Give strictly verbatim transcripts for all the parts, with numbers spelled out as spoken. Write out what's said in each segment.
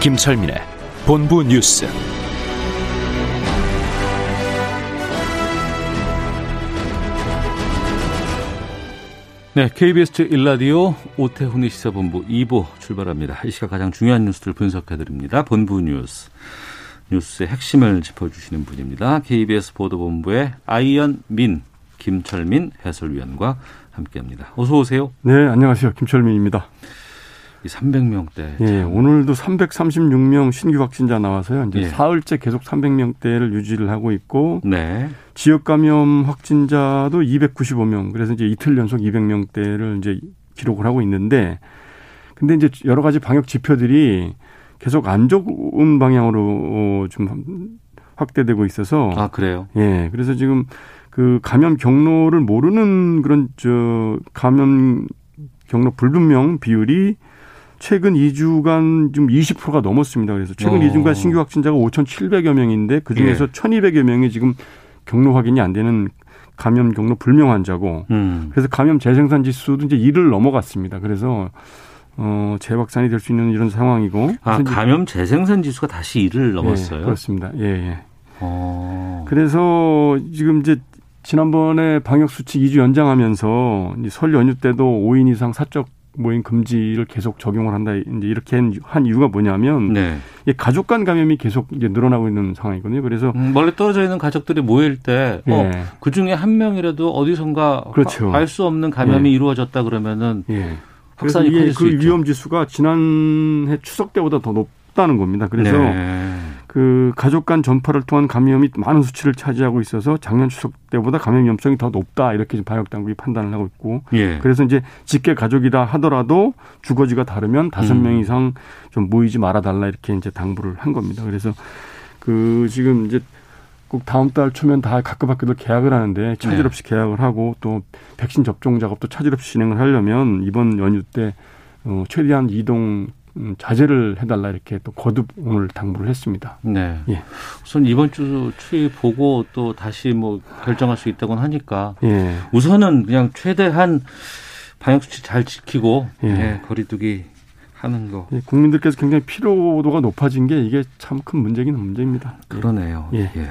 김철민의 본부 뉴스. 네, 케이비에스 제일 라디오 오태훈의 시사본부 이 부 출발합니다. 이 시각 가장 중요한 뉴스를 분석해드립니다. 본부 뉴스. 뉴스의 핵심을 짚어주시는 분입니다. 케이비에스 보도본부의 아이언민, 김철민 해설위원과 함께합니다. 어서 오세요. 네, 안녕하세요. 김철민입니다. 이 삼백 명대. 예, 오늘도 삼백삼십육 명 신규 확진자 나와서요. 이제 예. 사흘째 계속 삼백 명대를 유지를 하고 있고, 네. 지역 감염 확진자도 이백구십오 명. 그래서 이제 이틀 연속 이백 명대를 이제 기록을 하고 있는데, 근데 이제 여러 가지 방역 지표들이 계속 안 좋은 방향으로 좀 확대되고 있어서. 아, 그래요? 예, 그래서 지금 그 감염 경로를 모르는 그런 저 감염 경로 불분명 비율이 최근 이 주간 지금 이십 퍼센트가 넘었습니다. 그래서 최근 어. 이 주간 신규 확진자가 오천칠백여 명인데 그중에서 예. 천이백여 명이 지금 경로 확인이 안 되는 감염 경로 불명 환자고 음. 그래서 감염 재생산 지수도 이제 이를 넘어갔습니다. 그래서 어, 재확산이 될 수 있는 이런 상황이고. 아, 감염 재생산 지수가 다시 이를 넘었어요? 예, 그렇습니다. 예, 예. 어. 그래서 지금 이제 지난번에 방역 수칙 이 주 연장하면서 설 연휴 때도 오 인 이상 사적 모임 금지를 계속 적용을 한다. 이제 이렇게 한 이유가 뭐냐면 네. 가족 간 감염이 계속 이제 늘어나고 있는 상황이거든요. 그래서 음, 멀리 떨어져 있는 가족들이 모일 때 예. 어, 그중에 한 명이라도 어디선가 그렇죠. 알 수 없는 감염이 예. 이루어졌다 그러면은 예. 확산이 커질 수 그 있죠. 그 위험 지수가 지난해 추석 때보다 더 높다는 겁니다. 그래서 네. 그 가족 간 전파를 통한 감염이 많은 수치를 차지하고 있어서 작년 추석 때보다 감염 위험성이 더 높다 이렇게 방역 당국이 판단을 하고 있고 예. 그래서 이제 직계 가족이라 하더라도 주거지가 다르면 다섯 명 음. 이상 좀 모이지 말아 달라 이렇게 이제 당부를 한 겁니다. 그래서 그 지금 이제 꼭 다음 달 초면 다 각급 학교들 개학을 하는데 차질 없이 네. 개학을 하고 또 백신 접종 작업도 차질 없이 진행을 하려면 이번 연휴 때 최대한 이동 자제를 해달라 이렇게 또 거듭 오늘 당부를 했습니다. 네. 예. 우선 이번 주 추이 보고 또 다시 뭐 결정할 수 있다고는 하니까 예. 우선은 그냥 최대한 방역 수칙 잘 지키고 예. 예, 거리두기 하는 거. 예, 국민들께서 굉장히 피로도가 높아진 게 이게 참 큰 문제긴 문제입니다. 그러네요. 예. 예.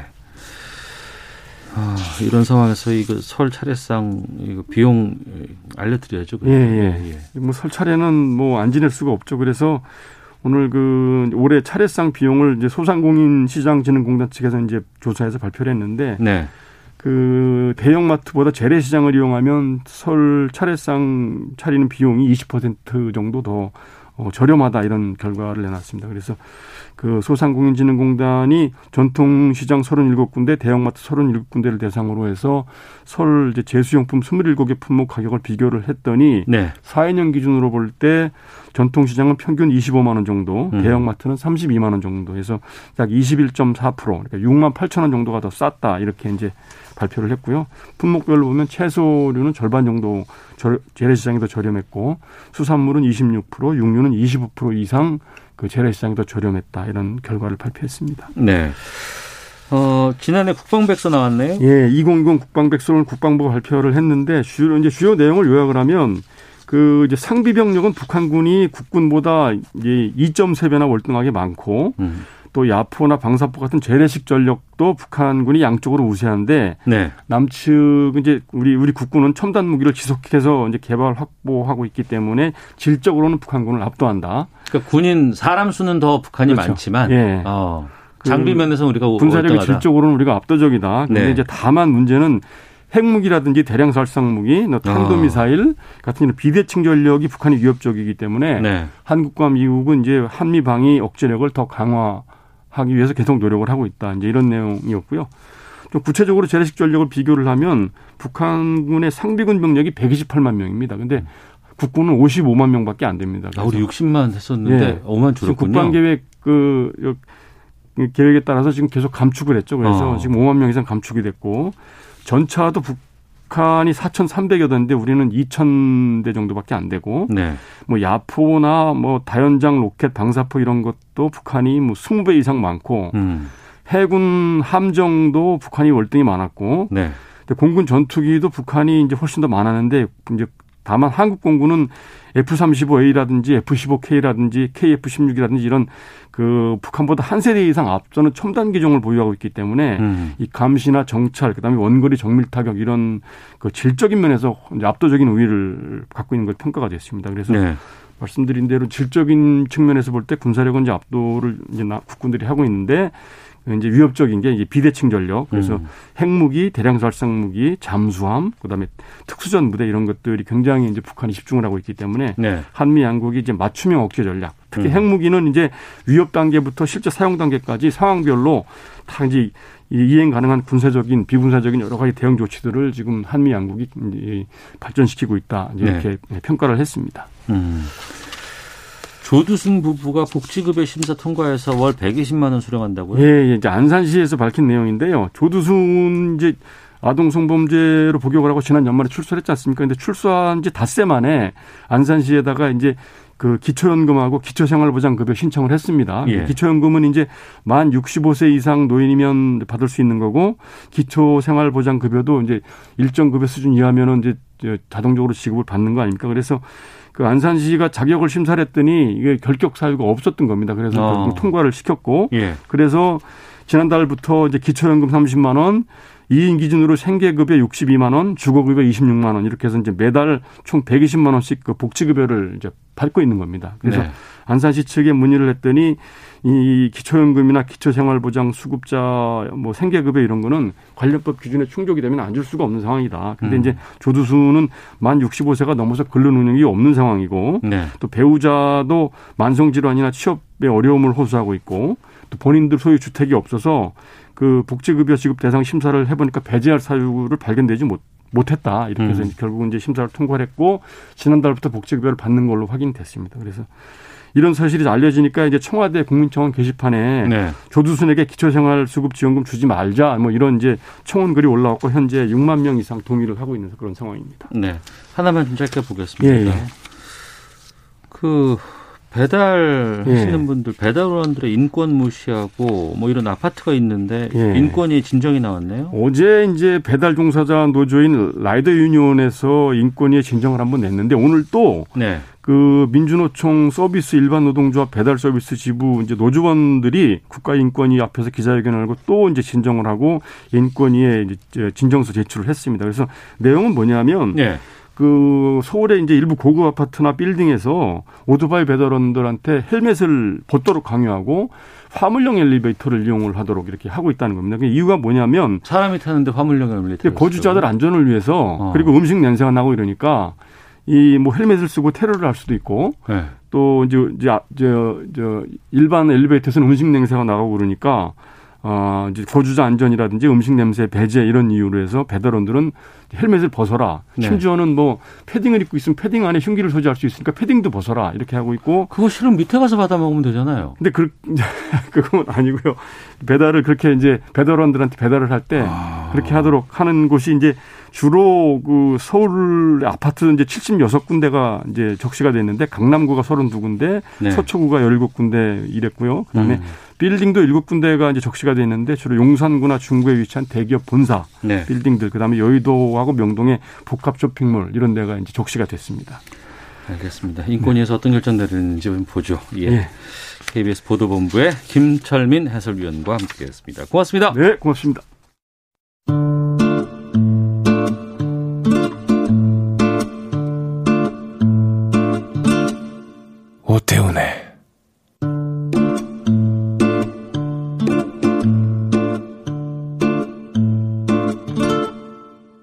아, 이런 상황에서 이거 설 차례상 이거 비용 알려드려야죠. 예예. 예, 예. 뭐 설 차례는 뭐 안 지낼 수가 없죠. 그래서 오늘 그 올해 차례상 비용을 이제 소상공인 시장진흥공단 측에서 이제 조사해서 발표를 했는데, 네. 그 대형마트보다 재래시장을 이용하면 설 차례상 차리는 비용이 이십 퍼센트 정도 더 어, 저렴하다 이런 결과를 내놨습니다. 그래서 그 소상공인진흥공단이 전통시장 삼십칠 군데, 대형마트 삼십칠 군데를 대상으로 해서 설 이제 제수용품 이십칠 개 품목 가격을 비교를 했더니 네. 사 인용 기준으로 볼 때 전통시장은 평균 이십오만 원 정도, 음. 대형마트는 삼십이만 원 정도 해서 약 이십일 점 사 퍼센트, 그러니까 육만 팔천 원 정도가 더 쌌다 이렇게 이제 발표를 했고요. 품목별로 보면 채소류는 절반 정도 저, 재래시장이 더 저렴했고 수산물은 이십육 퍼센트, 육류는 이십오 퍼센트 이상 그 재래시장이 더 저렴했다 이런 결과를 발표했습니다. 네. 어, 지난해 국방백서 나왔네요. 예, 이천이십 국방백서를 국방부가 발표를 했는데 주요 이제 주요 내용을 요약을 하면 그 이제 상비 병력은 북한군이 국군보다 이제 이 점 세 배나 월등하게 많고. 음. 또 야포나 방사포 같은 재래식 전력도 북한군이 양쪽으로 우세한데 네. 남측 이제 우리 우리 국군은 첨단 무기를 지속해서 이제 개발 확보하고 있기 때문에 질적으로는 북한군을 압도한다. 그러니까 군인 사람 수는 더 북한이 그렇죠. 많지만 예. 어, 장비 면에서 우리가 군사력이 월등하다. 질적으로는 우리가 압도적이다. 그런데 네. 이제 다만 문제는 핵무기라든지 대량 살상 무기, 탄도미사일 같은 이런 비대칭 전력이 북한이 위협적이기 때문에 네. 한국과 미국은 이제 한미 방위 억제력을 더 강화. 하기 위해서 계속 노력을 하고 있다. 이제 이런 내용이었고요. 좀 구체적으로 재래식 전력을 비교를 하면 북한군의 상비군 병력이 백이십팔만 명입니다. 그런데 국군은 오십오만 명밖에 안 됩니다. 아, 우리 육십만 했었는데 예. 오만 줄었군요. 국방계획 그 계획에 따라서 지금 계속 감축을 했죠. 그래서 어. 지금 오만 명 이상 감축이 됐고 전차도 북한이 사천삼백여 대인데 우리는 이천 대 정도밖에 안 되고 네. 뭐 야포나 뭐 다연장 로켓 방사포 이런 것도 북한이 뭐 이십 배 이상 많고 음. 해군 함정도 북한이 월등히 많았고 네. 근데 공군 전투기도 북한이 이제 훨씬 더 많았는데 이제 다만 한국 공군은 에프 삼십오 에이라든지 에프 십오 케이라든지 케이에프 십육이라든지 이런 그 북한보다 한 세대 이상 앞서는 첨단 기종을 보유하고 있기 때문에 음. 이 감시나 정찰, 그다음에 원거리 정밀 타격 이런 그 질적인 면에서 이제 압도적인 우위를 갖고 있는 걸 평가가 됐습니다. 그래서 네. 말씀드린 대로 질적인 측면에서 볼 때 군사력은 이제 압도를 이제 국군들이 하고 있는데 이제 위협적인 게 이제 비대칭 전력. 그래서 음. 핵무기, 대량살상무기, 잠수함, 그다음에 특수전 무대 이런 것들이 굉장히 이제 북한이 집중을 하고 있기 때문에 네. 한미 양국이 이제 맞춤형 억제 전략. 특히 음. 핵무기는 이제 위협 단계부터 실제 사용 단계까지 상황별로 다 이제 이행 가능한 군사적인 비군사적인 여러 가지 대응 조치들을 지금 한미 양국이 발전시키고 있다. 이제 이렇게 네. 평가를 했습니다. 음. 조두순 부부가 복지급여 심사 통과해서 월 백이십만 원 수령한다고요? 예, 예, 이제 안산시에서 밝힌 내용인데요. 조두순 이제 아동성범죄로 복역을 하고 지난 연말에 출소를 했지 않습니까? 근데 출소한 지 닷새 만에 안산시에다가 이제 그 기초연금하고 기초생활보장급여 신청을 했습니다. 예. 기초연금은 이제 만 육십오 세 이상 노인이면 받을 수 있는 거고 기초생활보장급여도 이제 일정 급여 수준 이하면은 이제 자동적으로 지급을 받는 거 아닙니까? 그래서 그 안산시가 자격을 심사를 했더니 이게 결격 사유가 없었던 겁니다. 그래서 어. 통과를 시켰고 예. 그래서 지난달부터 이제 기초연금 삼십만 원, 이 인 기준으로 생계급여 육십이만 원, 주거급여 이십육만 원 이렇게 해서 이제 매달 총 백이십만 원씩 그 복지급여를 이제 받고 있는 겁니다. 그래서 네. 안산시 측에 문의를 했더니 이 기초연금이나 기초생활보장 수급자 뭐 생계급여 이런 거는 관련법 기준에 충족이 되면 안 줄 수가 없는 상황이다. 그런데 음. 이제 조두순은 만 육십오 세가 넘어서 근로능력이 없는 상황이고 네. 또 배우자도 만성질환이나 취업에 어려움을 호소하고 있고 또 본인들 소유 주택이 없어서 그 복지급여 지급 대상 심사를 해보니까 배제할 사유를 발견되지 못, 못했다. 이렇게 해서 음. 결국은 이제 심사를 통과했고 지난달부터 복지급여를 받는 걸로 확인됐습니다. 그래서 이런 사실이 알려지니까 이제 청와대 국민청원 게시판에 네. 조두순에게 기초생활수급지원금 주지 말자 뭐 이런 이제 청원 글이 올라왔고 현재 육만 명 이상 동의를 하고 있는 그런 상황입니다. 네, 하나만 좀 짧게 보겠습니다. 예, 예. 그 배달하시는 예. 분들, 배달원들의 인권 무시하고 뭐 이런 아파트가 있는데 예. 인권이 진정이 나왔네요. 어제 이제 배달 종사자 노조인 라이더 유니온에서 인권위에 진정을 한번 냈는데 오늘 또 네. 그 민주노총 서비스 일반 노동조합 배달 서비스 지부 이제 노조원들이 국가인권위 앞에서 기자회견을 하고 또 이제 진정을 하고 인권위에 이제 진정서 제출을 했습니다. 그래서 내용은 뭐냐면 네. 그 서울의 이제 일부 고급 아파트나 빌딩에서 오토바이 배달원들한테 헬멧을 벗도록 강요하고 화물용 엘리베이터를 이용을 하도록 이렇게 하고 있다는 겁니다. 그 이유가 뭐냐면 사람이 타는데 화물용 엘리베이터 거주자들 안전을 위해서 어. 그리고 음식 냄새가 나고 이러니까 이 뭐 헬멧을 쓰고 테러를 할 수도 있고 네. 또 이제 저, 저, 저 일반 엘리베이터에서는 음식 냄새가 나고 그러니까. 어, 이제 거주자 안전이라든지 음식 냄새 배제 이런 이유로 해서 배달원들은 헬멧을 벗어라. 네. 심지어는 뭐 패딩을 입고 있으면 패딩 안에 흉기를 소지할 수 있으니까 패딩도 벗어라. 이렇게 하고 있고. 그거 실은 밑에 가서 받아 먹으면 되잖아요. 근데 그, 그건 아니고요. 배달을 그렇게 이제 배달원들한테 배달을 할 때 아. 그렇게 하도록 하는 곳이 이제 주로 그 서울 아파트 이제 칠십육 군데가 이제 적시가 됐는데 강남구가 서른두 군데, 네. 서초구가 열일곱 군데 이랬고요. 그 다음에 음. 빌딩도 일곱 군데가 이제 적시가 돼 있는데 주로 용산구나 중구에 위치한 대기업 본사 네. 빌딩들 그다음에 여의도하고 명동의 복합 쇼핑몰 이런 데가 이제 적시가 됐습니다. 알겠습니다. 인권위에서 네. 어떤 결정 내리는지 보죠. 예. 예. 케이비에스 보도본부의 김철민 해설위원과 함께했습니다. 고맙습니다. 네, 고맙습니다. 오태훈의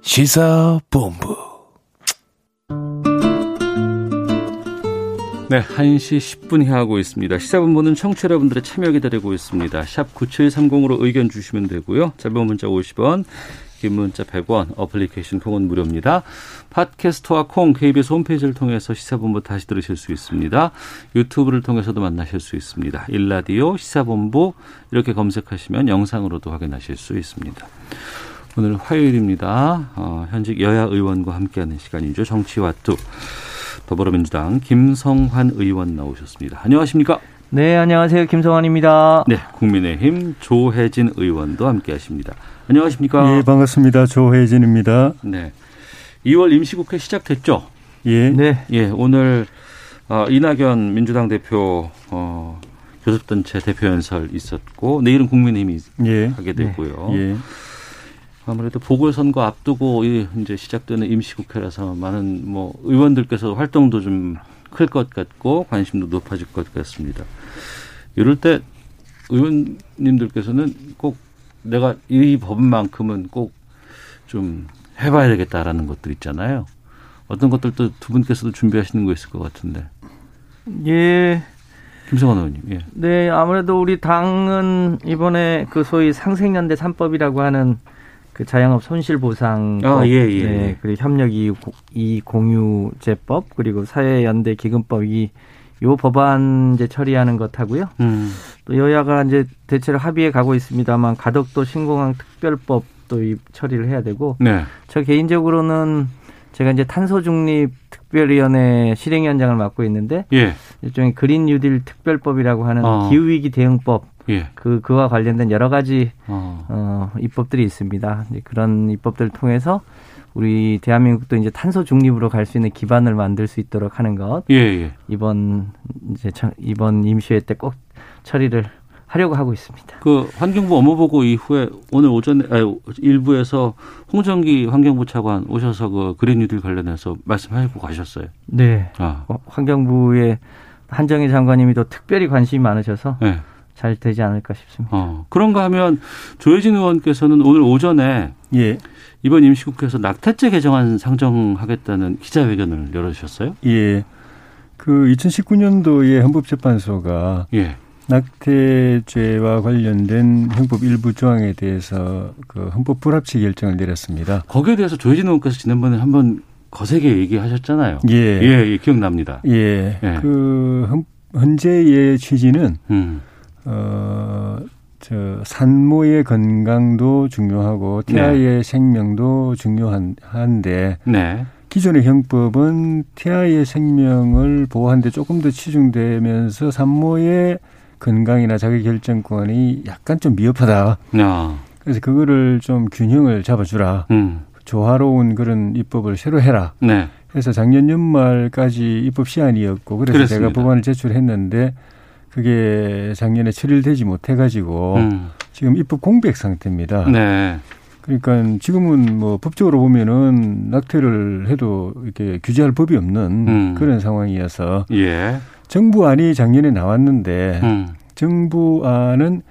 시사본부. 네, 한 시 십 분 향하고 있습니다. 시사본부는 청취자 여러분들의 참여 기다리고 있습니다. 샵 구칠삼공으로 의견 주시면 되고요. 짧은 문자 오십 원, 긴 문자 백 원, 어플리케이션 콩은 무료입니다. 팟캐스트와 콩, 케이비에스 홈페이지를 통해서 시사본부 다시 들으실 수 있습니다. 유튜브를 통해서도 만나실 수 있습니다. 일라디오, 시사본부 이렇게 검색하시면 영상으로도 확인하실 수 있습니다. 오늘 화요일입니다. 어, 현직 여야 의원과 함께하는 시간이죠. 정치와투. 더불어민주당 김성환 의원 나오셨습니다. 안녕하십니까? 네, 안녕하세요. 김성환입니다. 네, 국민의힘 조해진 의원도 함께하십니다. 안녕하십니까? 네, 반갑습니다. 조해진입니다. 네, 이월 임시국회 시작됐죠? 예. 네. 예, 오늘 어, 이낙연 민주당 대표 어, 교섭단체 대표 연설 있었고 내일은 국민의힘이 예. 하게 되고요. 네. 예. 아무래도 보궐선거 앞두고 이제 시작되는 임시국회라서 많은 뭐 의원들께서 활동도 좀 클 것 같고 관심도 높아질 것 같습니다. 이럴 때 의원님들께서는 꼭 내가 이 법만큼은 꼭 좀 해봐야 되겠다라는 것들 있잖아요. 어떤 것들도 두 분께서도 준비하시는 거 있을 것 같은데. 예. 김성환 의원님. 예. 네, 아무래도 우리 당은 이번에 그 소위 상생연대 삼법이라고 하는 그 자영업 손실 보상, 아, 예, 예, 네, 예. 그리고 협력 이익 공유제법 그리고 사회연대 기금법 이 요 법안 이제 처리하는 것하고요. 음. 또 여야가 이제 대체로 합의해 가고 있습니다만 가덕도 신공항 특별법도 이 처리를 해야 되고. 네. 저 개인적으로는 제가 이제 탄소중립 특별위원회 실행위원장을 맡고 있는데 예. 일종의 그린 뉴딜 특별법이라고 하는 어. 기후위기 대응법. 예. 그, 그와 관련된 여러 가지, 어. 어, 입법들이 있습니다. 이제 그런 입법들을 통해서 우리 대한민국도 이제 탄소 중립으로 갈 수 있는 기반을 만들 수 있도록 하는 것. 예, 예. 이번, 이제, 이번 임시회 때 꼭 처리를 하려고 하고 있습니다. 그, 환경부 업무보고 이후에 오늘 오전에, 아니, 일부에서 홍정기 환경부 차관 오셔서 그 그린 뉴딜 관련해서 말씀하시고 가셨어요. 네. 아. 어, 환경부의 한정희 장관님이 또 특별히 관심이 많으셔서. 네. 잘 되지 않을까 싶습니다. 어, 그런가 하면 조해진 의원께서는 오늘 오전에 예. 이번 임시국회에서 낙태죄 개정안 상정하겠다는 기자회견을 열어주셨어요? 예. 그 이천십구 년도에 헌법재판소가 예. 낙태죄와 관련된 형법 일부 조항에 대해서 그 헌법 불합치 결정을 내렸습니다. 거기에 대해서 조해진 의원께서 지난번에 한번 거세게 얘기하셨잖아요. 예. 예, 예 기억납니다. 예. 예. 그 헌재의 취지는 음. 어, 저, 산모의 건강도 중요하고, 태아의 네. 생명도 중요한, 한데, 네. 기존의 형법은 태아의 생명을 보호하는데 조금 더 치중되면서 산모의 건강이나 자기결정권이 약간 좀 미흡하다. 아. 그래서 그거를 좀 균형을 잡아주라. 음. 조화로운 그런 입법을 새로 해라. 네. 그래서 작년 연말까지 입법 시한이었고, 그래서 그렇습니다. 제가 법안을 제출했는데, 그게 작년에 처리를 되지 못해가지고 음. 지금 입법 공백 상태입니다. 네. 그러니까 지금은 뭐 법적으로 보면은 낙태를 해도 이렇게 규제할 법이 없는 음. 그런 상황이어서 예. 정부안이 작년에 나왔는데 음. 정부안은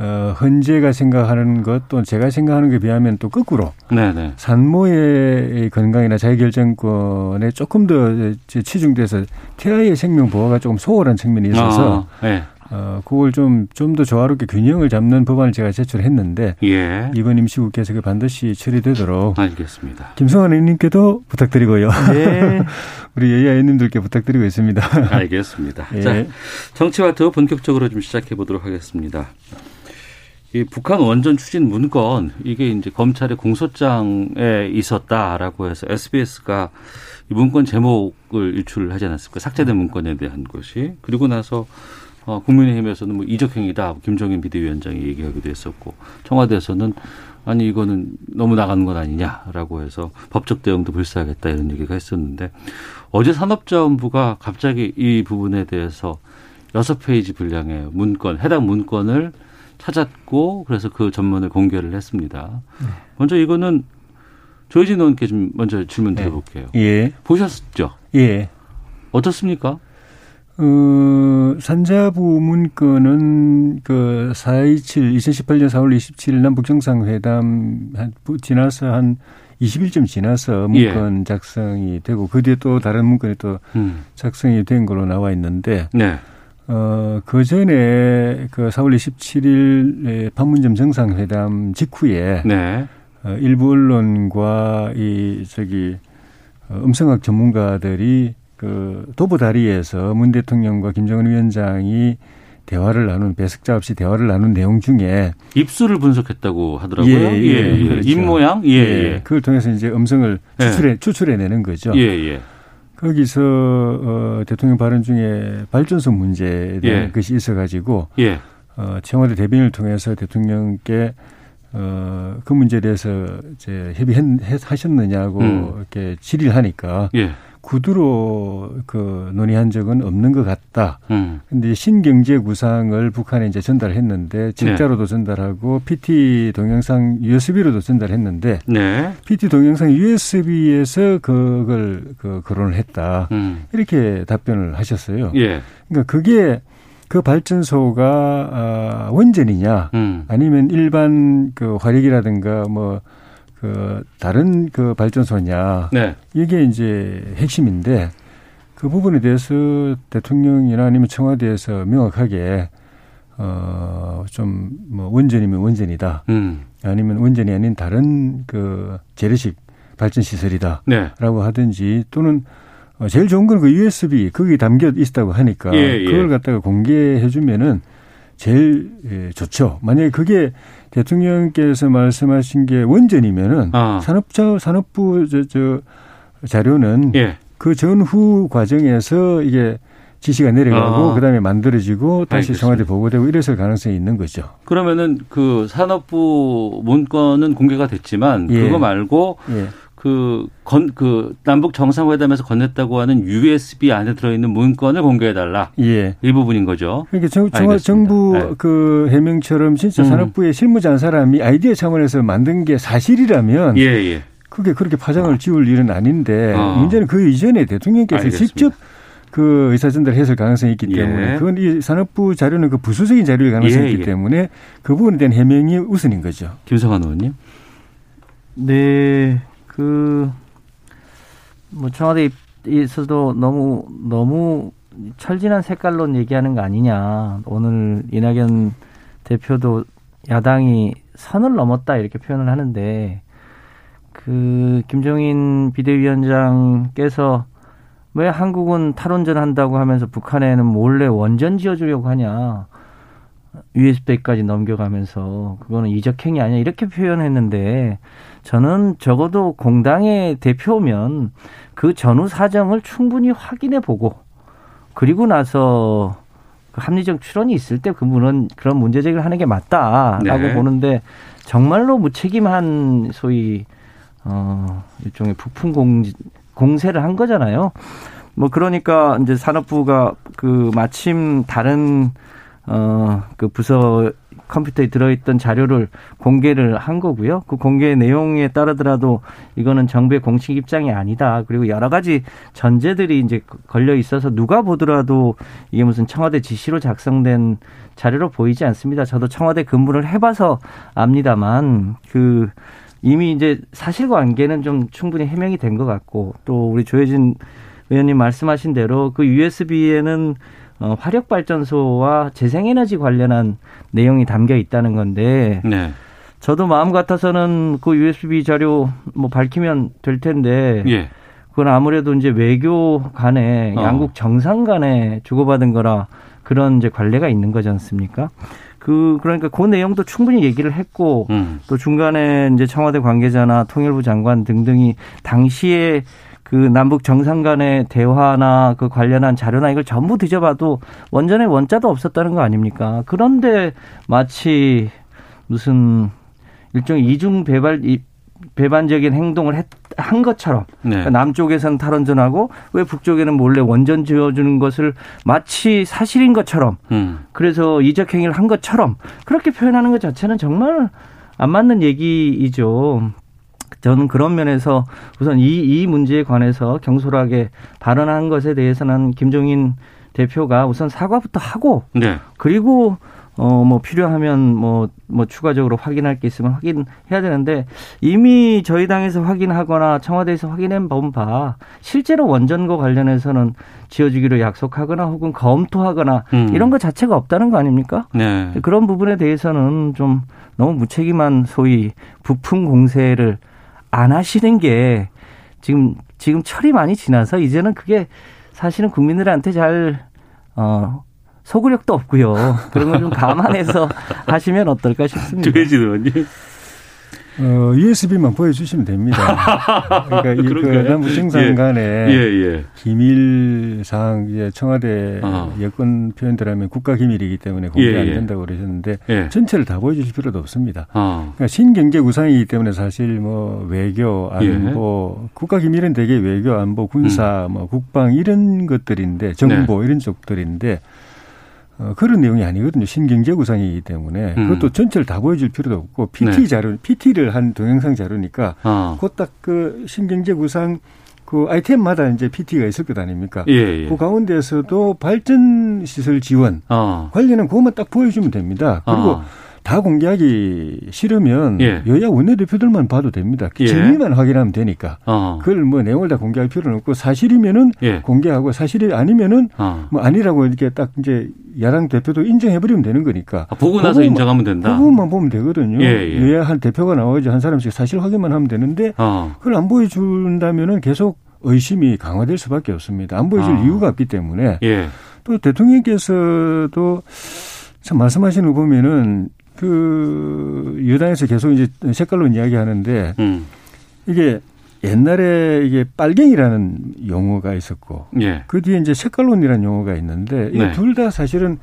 어, 헌재가 생각하는 것 또는 제가 생각하는 것에 비하면 또 거꾸로 네네. 산모의 건강이나 자기결정권에 조금 더 치중돼서 태아의 생명 보호가 조금 소홀한 측면이 있어서 아, 네. 어, 그걸 좀, 좀 더 조화롭게 균형을 잡는 법안을 제가 제출했는데 예. 이번 임시국회에서 반드시 처리되도록 알겠습니다. 김성환 의원님께도 부탁드리고요. 예. 우리 여야 의원님들께 부탁드리고 있습니다. 알겠습니다. 예. 자, 정치와 더 본격적으로 좀 시작해 보도록 하겠습니다. 이 북한 원전 추진 문건 이게 이제 검찰의 공소장에 있었다라고 해서 에스비에스가 이 문건 제목을 유출을 하지 않았을까 삭제된 문건에 대한 것이 그리고 나서 어, 국민의힘에서는 뭐 이적행위다 김종인 비대위원장이 얘기하기도 했었고 청와대에서는 아니 이거는 너무 나가는 건 아니냐라고 해서 법적 대응도 불사하겠다 이런 얘기가 했었는데 어제 산업자원부가 갑자기 이 부분에 대해서 여섯 페이지 분량의 문건 해당 문건을 찾았고 그래서 그 전문을 공개를 했습니다. 네. 먼저 이거는 조해진 의원께 좀 먼저 질문 드려볼게요. 네. 예. 보셨죠? 예. 어떻습니까? 어, 산자부 문건은 그 사점이칠 이천십팔 년 사월 이십칠일 남북정상회담 지나서 한 이십 일쯤 지나서 문건 예. 작성이 되고 그 뒤에 또 다른 문건이 또 음. 작성이 된 걸로 나와 있는데 네. 어, 그 전에, 그 사월 이십칠일 판문점 정상회담 직후에, 네. 일부 언론과 이 저기 음성학 전문가들이 그 도보다리에서 문 대통령과 김정은 위원장이 대화를 나눈 배석자 없이 대화를 나눈 내용 중에 입술을 분석했다고 하더라고요. 예, 예, 예, 예. 그렇죠. 입 모양, 예, 예. 그걸 통해서 이제 음성을 추출해 예. 추출해내는 거죠. 예, 예. 거기서 어, 대통령 발언 중에 발전소 문제에 대한 예. 것이 있어가지고 예. 어, 청와대 대변인을 통해서 대통령께 어, 그 문제에 대해서 이제 협의하셨느냐고 음. 이렇게 질의를 하니까. 예. 구두로 그 논의한 적은 없는 것 같다. 그런데 음. 신경제 구상을 북한에 이제 전달했는데 책자로도 네. 전달하고 피티 동영상 유에스비로도 전달했는데 네. 피티 동영상 유에스비에서 그걸 그 거론을 했다. 음. 이렇게 답변을 하셨어요. 예. 그러니까 그게 그 발전소가 원전이냐 음. 아니면 일반 그 화력이라든가 뭐 그 다른 그 발전소냐 네. 이게 이제 핵심인데 그 부분에 대해서 대통령이나 아니면 청와대에서 명확하게 어 좀 뭐 원전이면 원전이다 음. 아니면 원전이 아닌 다른 그 재래식 발전 시설이다라고 네. 하든지 또는 제일 좋은 건 그 유에스비 거기 담겨 있다고 하니까 예, 예. 그걸 갖다가 공개해 주면은. 제일 좋죠. 만약에 그게 대통령께서 말씀하신 게 원전이면은 아. 산업자, 산업부 저, 저 자료는 예. 그 전후 과정에서 이게 지시가 내려가고 아. 그다음에 만들어지고 다시 알겠습니다. 청와대 보고되고 이랬을 가능성이 있는 거죠. 그러면은 그 산업부 문건은 공개가 됐지만 예. 그거 말고 예. 그, 건, 그, 남북 정상회담에서 건넸다고 하는 유에스비 안에 들어있는 문건을 공개해달라. 예. 이 부분인 거죠. 그러니까 정, 정, 정부 네. 그 해명처럼 진짜 음. 산업부의 실무자 한 사람이 아이디어 차원에서 만든 게 사실이라면. 예, 예. 그게 그렇게 파장을 지울 일은 아닌데. 어. 문제는 그 이전에 대통령께서 알겠습니다. 직접 그 의사전달했을 가능성이 있기 때문에. 예. 그건 이 산업부 자료는 그 부수적인 자료일 가능성이 예, 있기 예. 때문에 그 부분에 대한 해명이 우선인 거죠. 김성환 의원님. 네. 그, 뭐, 청와대에서도 너무, 너무 철진한 색깔로 얘기하는 거 아니냐. 오늘 이낙연 대표도 야당이 선을 넘었다 이렇게 표현을 하는데, 그, 김종인 비대위원장께서 왜 한국은 탈원전 한다고 하면서 북한에는 몰래 원전 지어주려고 하냐. 유에스비까지 넘겨가면서 그거는 이적행위 아니야 이렇게 표현했는데 저는 적어도 공당의 대표면 그 전후 사정을 충분히 확인해 보고 그리고 나서 합리적 추론이 있을 때 그 물론 그런 문제 제기를 하는 게 맞다라고 네. 보는데 정말로 무책임한 소위 어 일종의 부품 공, 공세를 한 거잖아요. 뭐 그러니까 이제 산업부가 그 마침 다른 어, 그 부서 컴퓨터에 들어있던 자료를 공개를 한 거고요. 그 공개 내용에 따르더라도 이거는 정부의 공식 입장이 아니다. 그리고 여러 가지 전제들이 이제 걸려 있어서 누가 보더라도 이게 무슨 청와대 지시로 작성된 자료로 보이지 않습니다. 저도 청와대 근무를 해봐서 압니다만 그 이미 이제 사실관계는 좀 충분히 해명이 된 것 같고 또 우리 조해진 의원님 말씀하신 대로 그 유에스비에는 어, 화력발전소와 재생에너지 관련한 내용이 담겨 있다는 건데 네. 저도 마음 같아서는 그 유에스비 자료 뭐 밝히면 될 텐데 예. 그건 아무래도 이제 외교 간에 어. 양국 정상 간에 주고받은 거라 그런 이제 관례가 있는 거지 않습니까? 그 그러니까 그 내용도 충분히 얘기를 했고 음. 또 중간에 이제 청와대 관계자나 통일부 장관 등등이 당시에 그 남북 정상 간의 대화나 그 관련한 자료나 이걸 전부 뒤져봐도 원전에 원자도 없었다는 거 아닙니까? 그런데 마치 무슨 일종의 이중 배발, 배반적인 행동을 했, 한 것처럼 네. 그러니까 남쪽에서는 탈원전하고 왜 북쪽에는 몰래 원전 지어주는 것을 마치 사실인 것처럼 음. 그래서 이적 행위를 한 것처럼 그렇게 표현하는 것 자체는 정말 안 맞는 얘기이죠. 저는 그런 면에서 우선 이, 이 문제에 관해서 경솔하게 발언한 것에 대해서는 김종인 대표가 우선 사과부터 하고 네. 그리고 어, 뭐 필요하면 뭐, 뭐 추가적으로 확인할 게 있으면 확인해야 되는데, 이미 저희 당에서 확인하거나 청와대에서 확인한 바 실제로 원전과 관련해서는 지어주기로 약속하거나 혹은 검토하거나 음. 이런 것 자체가 없다는 거 아닙니까? 네. 그런 부분에 대해서는 좀 너무 무책임한 소위 부품 공세를 안 하시는 게 지금 지금 철이 많이 지나서 이제는 그게 사실은 국민들한테 잘 어. 소구력도 없고요. 그런 걸 좀 감안해서 하시면 어떨까 싶습니다. 조해진 의원님. 어, 유에스비만 보여주시면 됩니다. 그러니까 이 남북 정상 간의 예. 예, 예. 기밀 사항, 이제 청와대 아. 여권 표현들 하면 국가 기밀이기 때문에 공개 예, 안 된다고 그러셨는데 예. 전체를 다 보여주실 필요도 없습니다. 아. 그러니까 신경제 구상이기 때문에 사실 뭐 외교, 안보, 예. 국가 기밀은 되게 외교, 안보, 군사, 음. 뭐 국방 이런 것들인데 정보 네. 이런 쪽들인데 어, 그런 내용이 아니거든요. 신경제 구상이기 때문에 음. 그것도 전체를 다 보여줄 필요도 없고 피티 네. 자료, 피티를 한 동영상 자료니까 아. 그 딱 그 신경제 구상 그 아이템마다 이제 피티가 있을 것 아닙니까? 예, 예. 그 가운데서도 발전 시설 지원 아. 관련은 그것만 딱 보여주면 됩니다. 그리고 아. 다 공개하기 싫으면 예. 여야 원내대표들만 봐도 됩니다. 진위만 예. 확인하면 되니까. 어. 그걸 뭐 내용을 다 공개할 필요는 없고 사실이면은 예. 공개하고 사실이 아니면은 어. 뭐 아니라고 이렇게 딱 이제 야당 대표도 인정해버리면 되는 거니까. 아, 보고 나서 인정하면 된다. 보고만 보면 되거든요. 예, 예. 여야 한 대표가 나와야지 한 사람씩 사실 확인만 하면 되는데 어. 그걸 안 보여준다면은 계속 의심이 강화될 수밖에 없습니다. 안 보여줄 어. 이유가 없기 때문에 예. 또 대통령께서도 참 말씀하시는 거 보면은. 그 여당에서 계속 이제 색깔론 이야기하는데 음. 이게 옛날에 이게 빨갱이라는 용어가 있었고 예. 그 뒤에 이제 색깔론이라는 용어가 있는데 네. 이 둘 다 사실은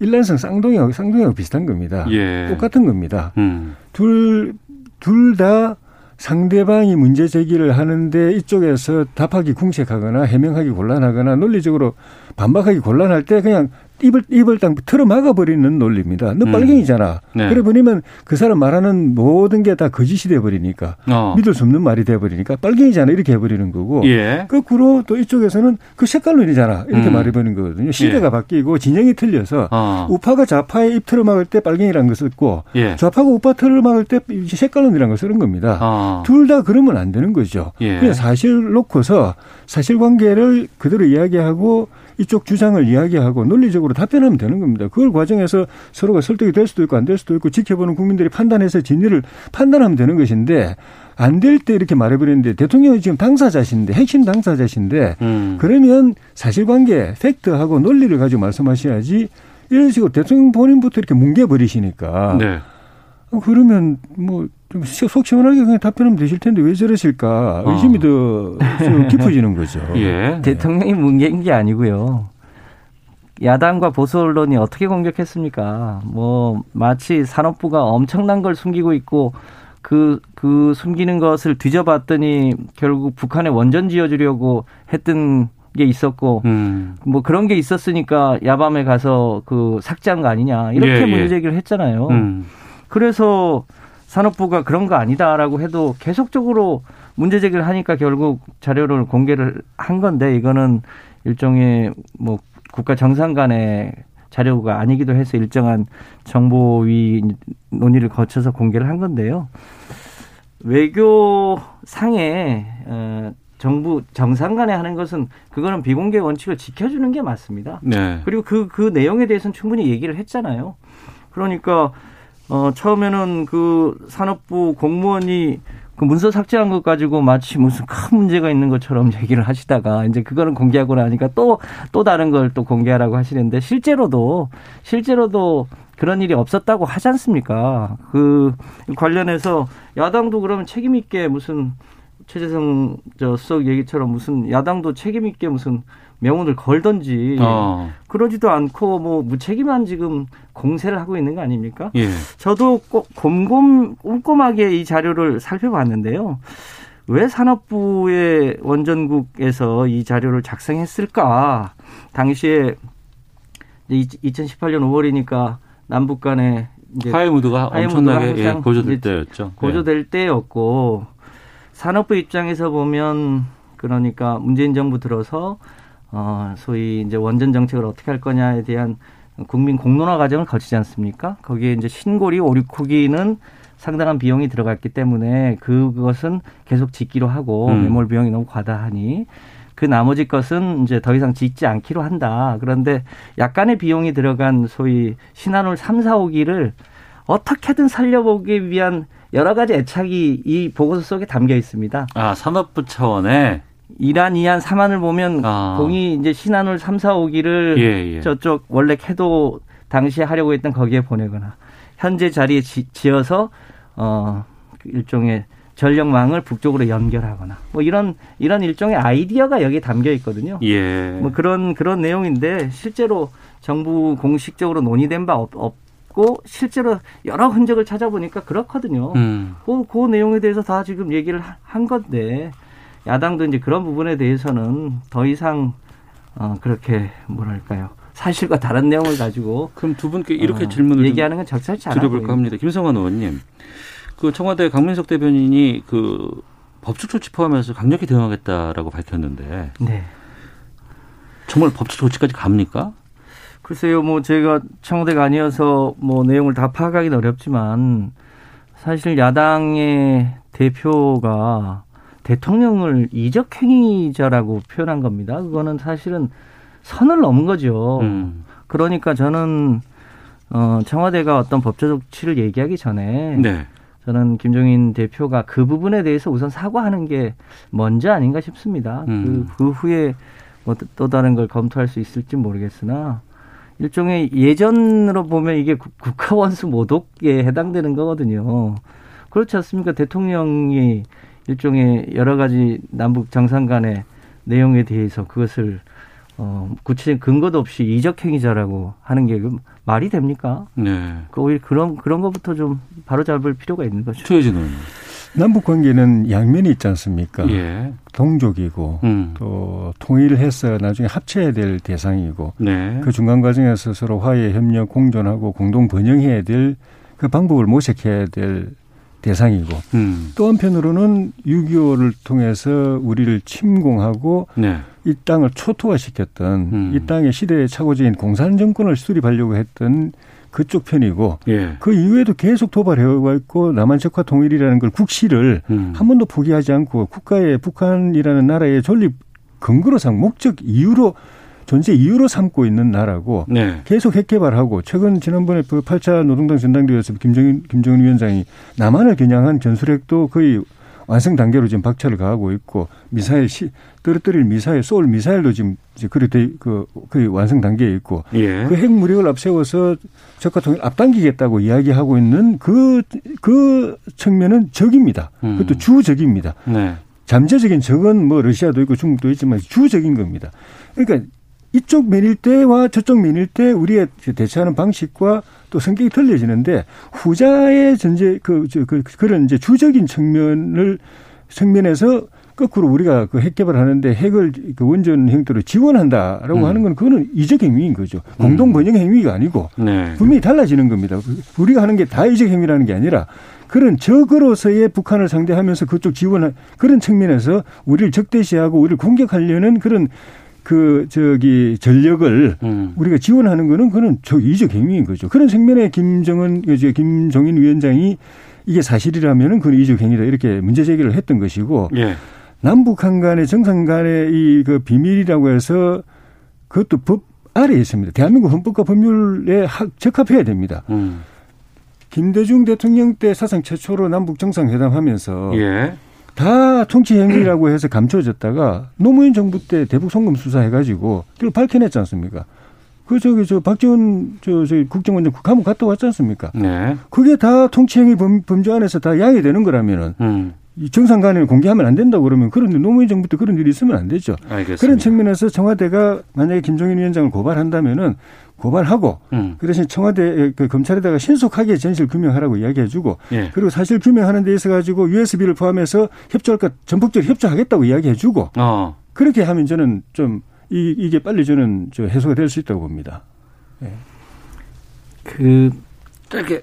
일란성 쌍둥이하고 쌍둥이하고 비슷한 겁니다. 예. 똑같은 겁니다. 음. 둘 둘 다 상대방이 문제 제기를 하는데 이쪽에서 답하기 궁색하거나 해명하기 곤란하거나 논리적으로 반박하기 곤란할 때 그냥 입을, 입을 딱 틀어막아버리는 논리입니다. 너 빨갱이잖아. 음. 네. 그래 버리면 그 사람 말하는 모든 게 다 거짓이 돼버리니까 어. 믿을 수 없는 말이 돼버리니까 빨갱이잖아 이렇게 해버리는 거고 예. 거꾸로 또 이쪽에서는 그 색깔론이잖아 이렇게 음. 말해버리는 거거든요. 시대가 예. 바뀌고 진영이 틀려서 어. 우파가 좌파의 입 틀어막을 때 빨갱이라는 것을 쓰고 예. 좌파가 우파 틀어막을 때 색깔론이라는 것을 쓰는 겁니다. 어. 둘 다 그러면 안 되는 거죠. 예. 그냥 사실 놓고서 사실관계를 그대로 이야기하고 이쪽 주장을 이야기하고 논리적으로 답변하면 되는 겁니다. 그걸 과정에서 서로가 설득이 될 수도 있고 안 될 수도 있고 지켜보는 국민들이 판단해서 진위를 판단하면 되는 것인데 안 될 때 이렇게 말해버리는데 대통령이 지금 당사자신데 핵심 당사자신데 음. 그러면 사실관계 팩트하고 논리를 가지고 말씀하셔야지 이런 식으로 대통령 본인부터 이렇게 뭉개버리시니까 네. 그러면 뭐 속 시원하게 그냥 답변하면 되실 텐데 왜 저러실까 의심이 어. 더 깊어지는 거죠. 예. 네. 대통령이 뭉갠 게 아니고요. 야당과 보수 언론이 어떻게 공격했습니까? 뭐 마치 산업부가 엄청난 걸 숨기고 있고 그, 그 숨기는 것을 뒤져봤더니 결국 북한에 원전 지어주려고 했던 게 있었고 음. 뭐 그런 게 있었으니까 야밤에 가서 그 삭제한 거 아니냐 이렇게 예, 예. 문제 제기를 했잖아요. 음. 그래서 산업부가 그런 거 아니다라고 해도 계속적으로 문제 제기를 하니까 결국 자료를 공개를 한 건데 이거는 일종의 뭐 국가 정상 간의 자료가 아니기도 해서 일정한 정보위 논의를 거쳐서 공개를 한 건데요. 외교상에 정부 정상 간에 하는 것은 그거는 비공개 원칙을 지켜주는 게 맞습니다. 네. 그리고 그, 그 내용에 대해서는 충분히 얘기를 했잖아요. 그러니까 어, 처음에는 그 산업부 공무원이 그 문서 삭제한 것 가지고 마치 무슨 큰 문제가 있는 것처럼 얘기를 하시다가 이제 그거는 공개하고 나니까 또, 또 다른 걸 또 공개하라고 하시는데 실제로도, 실제로도 그런 일이 없었다고 하지 않습니까? 그 관련해서 야당도 그러면 책임있게 무슨 최재성 저 수석 얘기처럼 무슨 야당도 책임있게 무슨 명운을 걸든지 어. 그러지도 않고 뭐 무책임한 지금 공세를 하고 있는 거 아닙니까? 예. 저도 꼭 곰곰 꼼꼼하게 이 자료를 살펴봤는데요. 왜 산업부의 원전국에서 이 자료를 작성했을까? 당시에 이천십팔 년 오월이니까 남북 간에 화해무드가 엄청나게 예, 고조될 때였죠. 고조될 예. 때였고 산업부 입장에서 보면 그러니까 문재인 정부 들어서 어, 소위 이제 원전 정책을 어떻게 할 거냐에 대한 국민 공론화 과정을 거치지 않습니까? 거기에 이제 신고리 오륙 호기는 상당한 비용이 들어갔기 때문에 그것은 계속 짓기로 하고 음. 매몰 비용이 너무 과다하니 그 나머지 것은 이제 더 이상 짓지 않기로 한다. 그런데 약간의 비용이 들어간 소위 신한울 삼, 사 호기를 어떻게든 살려보기 위한 여러 가지 애착이 이 보고서 속에 담겨 있습니다. 아, 산업부 차원에 이란, 이한, 사만을 보면 아. 공이 이제 신한울 삼, 사 호기를 예, 예. 저쪽 원래 해도 당시에 하려고 했던 거기에 보내거나 현재 자리에 지, 지어서 어, 일종의 전력망을 북쪽으로 연결하거나 뭐 이런 이런 일종의 아이디어가 여기에 담겨 있거든요. 예. 뭐 그런 그런 내용인데 실제로 정부 공식적으로 논의된 바 없, 없고 실제로 여러 흔적을 찾아보니까 그렇거든요. 음. 그, 그 내용에 대해서 다 지금 얘기를 한 건데 야당도 이제 그런 부분에 대해서는 더 이상 어, 그렇게 뭐랄까요? 사실과 다른 내용을 가지고 그럼 두 분께 이렇게 어, 질문을 얘기하는 건 적절치 않아요. 드려볼까 합니다. 김성환 의원님. 그 청와대 강민석 대변인이 그 법적 조치 포함해서 강력히 대응하겠다라고 밝혔는데, 네. 정말 법적 조치까지 갑니까? 글쎄요, 뭐 제가 청와대가 아니어서 뭐 내용을 다 파악하기는 어렵지만 사실 야당의 대표가 대통령을 이적행위자라고 표현한 겁니다. 그거는 사실은 선을 넘은 거죠. 음. 그러니까 저는 어, 청와대가 어떤 법적 조치를 얘기하기 전에. 네. 저는 김종인 대표가 그 부분에 대해서 우선 사과하는 게 먼저 아닌가 싶습니다. 음. 그, 그 후에 뭐 또 다른 걸 검토할 수 있을지 모르겠으나 일종의 예전으로 보면 이게 국가 원수 모독에 해당되는 거거든요. 그렇지 않습니까? 대통령이 일종의 여러 가지 남북 정상 간의 내용에 대해서 그것을 어, 구체적인 근거도 없이 이적행위자라고 하는 게 말이 됩니까? 네. 그 오히려 그런, 그런 것부터 좀 바로잡을 필요가 있는 거죠. 조해진 의원님. 남북 관계는 양면이 있지 않습니까? 예. 동족이고, 음. 또 통일해서 나중에 합쳐야 될 대상이고, 네. 그 중간 과정에서 서로 화해, 협력, 공존하고 공동 번영해야 될 그 방법을 모색해야 될 대상이고, 음. 또 한편으로는 육이오를 통해서 우리를 침공하고, 네. 이 땅을 초토화시켰던 음. 이 땅의 시대의 착오적인 공산정권을 수립하려고 했던 그쪽 편이고 예. 그 이후에도 계속 도발해오고 있고 남한적화 통일이라는 걸 국시를 음. 한 번도 포기하지 않고 국가의 북한이라는 나라의 존립 근거로 삼 목적 이유로 존재 이유로 삼고 있는 나라고 네. 계속 핵개발하고 최근 지난번에 그 팔 차 노동당 전당대회에서 김정은, 김정은 위원장이 남한을 겨냥한 전술핵도 거의 완성 단계로 지금 박차를 가하고 있고 미사일 시, 떨어뜨릴 미사일 쏠 미사일도 지금 이제 그리 그 거의 완성 단계에 있고 예. 그 핵 무력을 앞세워서 적화 통일 앞당기겠다고 이야기하고 있는 그그 그 측면은 적입니다. 음. 그것도 주적입니다. 네. 잠재적인 적은 뭐 러시아도 있고 중국도 있지만 주적인 겁니다. 그러니까 이쪽 면일 때와 저쪽 면일 때 우리의 대처하는 방식과 또 성격이 틀려지는데 후자의 전제 그, 그 그런 이제 주적인 측면을 측면에서 거꾸로 우리가 그 핵 개발하는데 핵을 그 원전 형태로 지원한다라고 음. 하는 건 그거는 이적 행위인 거죠. 공동 번영 행위가 아니고 네. 분명히 달라지는 겁니다. 우리가 하는 게 다 이적 행위라는 게 아니라 그런 적으로서의 북한을 상대하면서 그쪽 지원 그런 측면에서 우리를 적대시하고 우리를 공격하려는 그런 그 저기 전력을 음. 우리가 지원하는 거는 그는 저 이적 행위인 거죠. 그런 측면에 김정은 이제 김종인 위원장이 이게 사실이라면은 그건 이적 행위다 이렇게 문제 제기를 했던 것이고 예. 남북한 간의 정상 간의 이 그 비밀이라고 해서 그것도 법 아래에 있습니다. 대한민국 헌법과 법률에 적합해야 됩니다. 음. 김대중 대통령 때 사상 최초로 남북 정상회담하면서. 예. 다 통치 행위라고 해서 감춰졌다가 노무현 정부 때 대북 송금 수사해가지고 그걸 밝혀냈지 않습니까? 그 저기 저 박지원 저 저기 국정원장 감옥 갔다 왔지 않습니까? 네. 그게 다 통치 행위 범죄 안에서 다 양해되는 거라면은 음. 정상 간에 공개하면 안 된다고 그러면 그런데 노무현 정부 때 그런 일이 있으면 안 되죠. 알겠습니다. 그런 측면에서 청와대가 만약에 김종인 위원장을 고발한다면은 고발하고 음. 그 대신 청와대 그 검찰에다가 신속하게 진실 규명하라고 이야기해주고 예. 그리고 사실 규명하는 데 있어 가지고 유에스비를 포함해서 협조할까 전폭적으로 협조하겠다고 이야기해주고 어. 그렇게 하면 저는 좀 이, 이게 빨리 저는 저 해소가 될 수 있다고 봅니다. 예. 그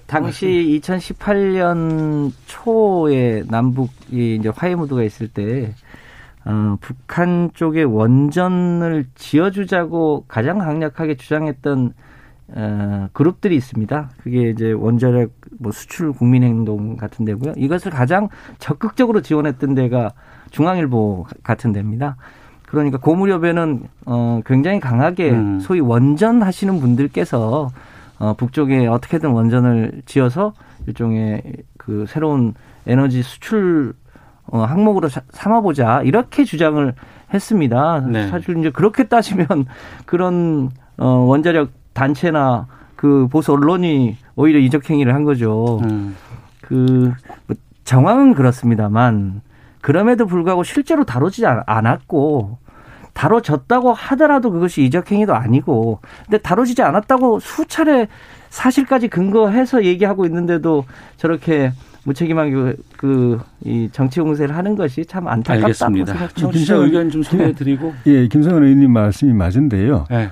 당시 이천십팔 년 초에 남북이 이제 화해 무드가 있을 때. 어, 북한 쪽에 원전을 지어주자고 가장 강력하게 주장했던 어, 그룹들이 있습니다. 그게 이제 원자력 뭐 수출 국민행동 같은 데고요. 이것을 가장 적극적으로 지원했던 데가 중앙일보 같은 데입니다. 그러니까 고무렵에는 어, 굉장히 강하게 음. 소위 원전 하시는 분들께서 어, 북쪽에 어떻게든 원전을 지어서 일종의 그 새로운 에너지 수출 어, 항목으로 사, 삼아보자 이렇게 주장을 했습니다. 네. 사실 이제 그렇게 따지면 그런 어, 원자력 단체나 그 보수 언론이 오히려 이적 행위를 한 거죠. 음. 그 정황은 그렇습니다만 그럼에도 불구하고 실제로 다뤄지지 않았고 다뤄졌다고 하더라도 그것이 이적 행위도 아니고 근데 다뤄지지 않았다고 수차례 사실까지 근거해서 얘기하고 있는데도 저렇게 무책임하게 그, 그, 이 정치 공세를 하는 것이 참 안타깝다고 생각합니다. 김성환 의견 좀 소개해드리고. 예, 김성환 의원님 말씀이 맞은데요. 네.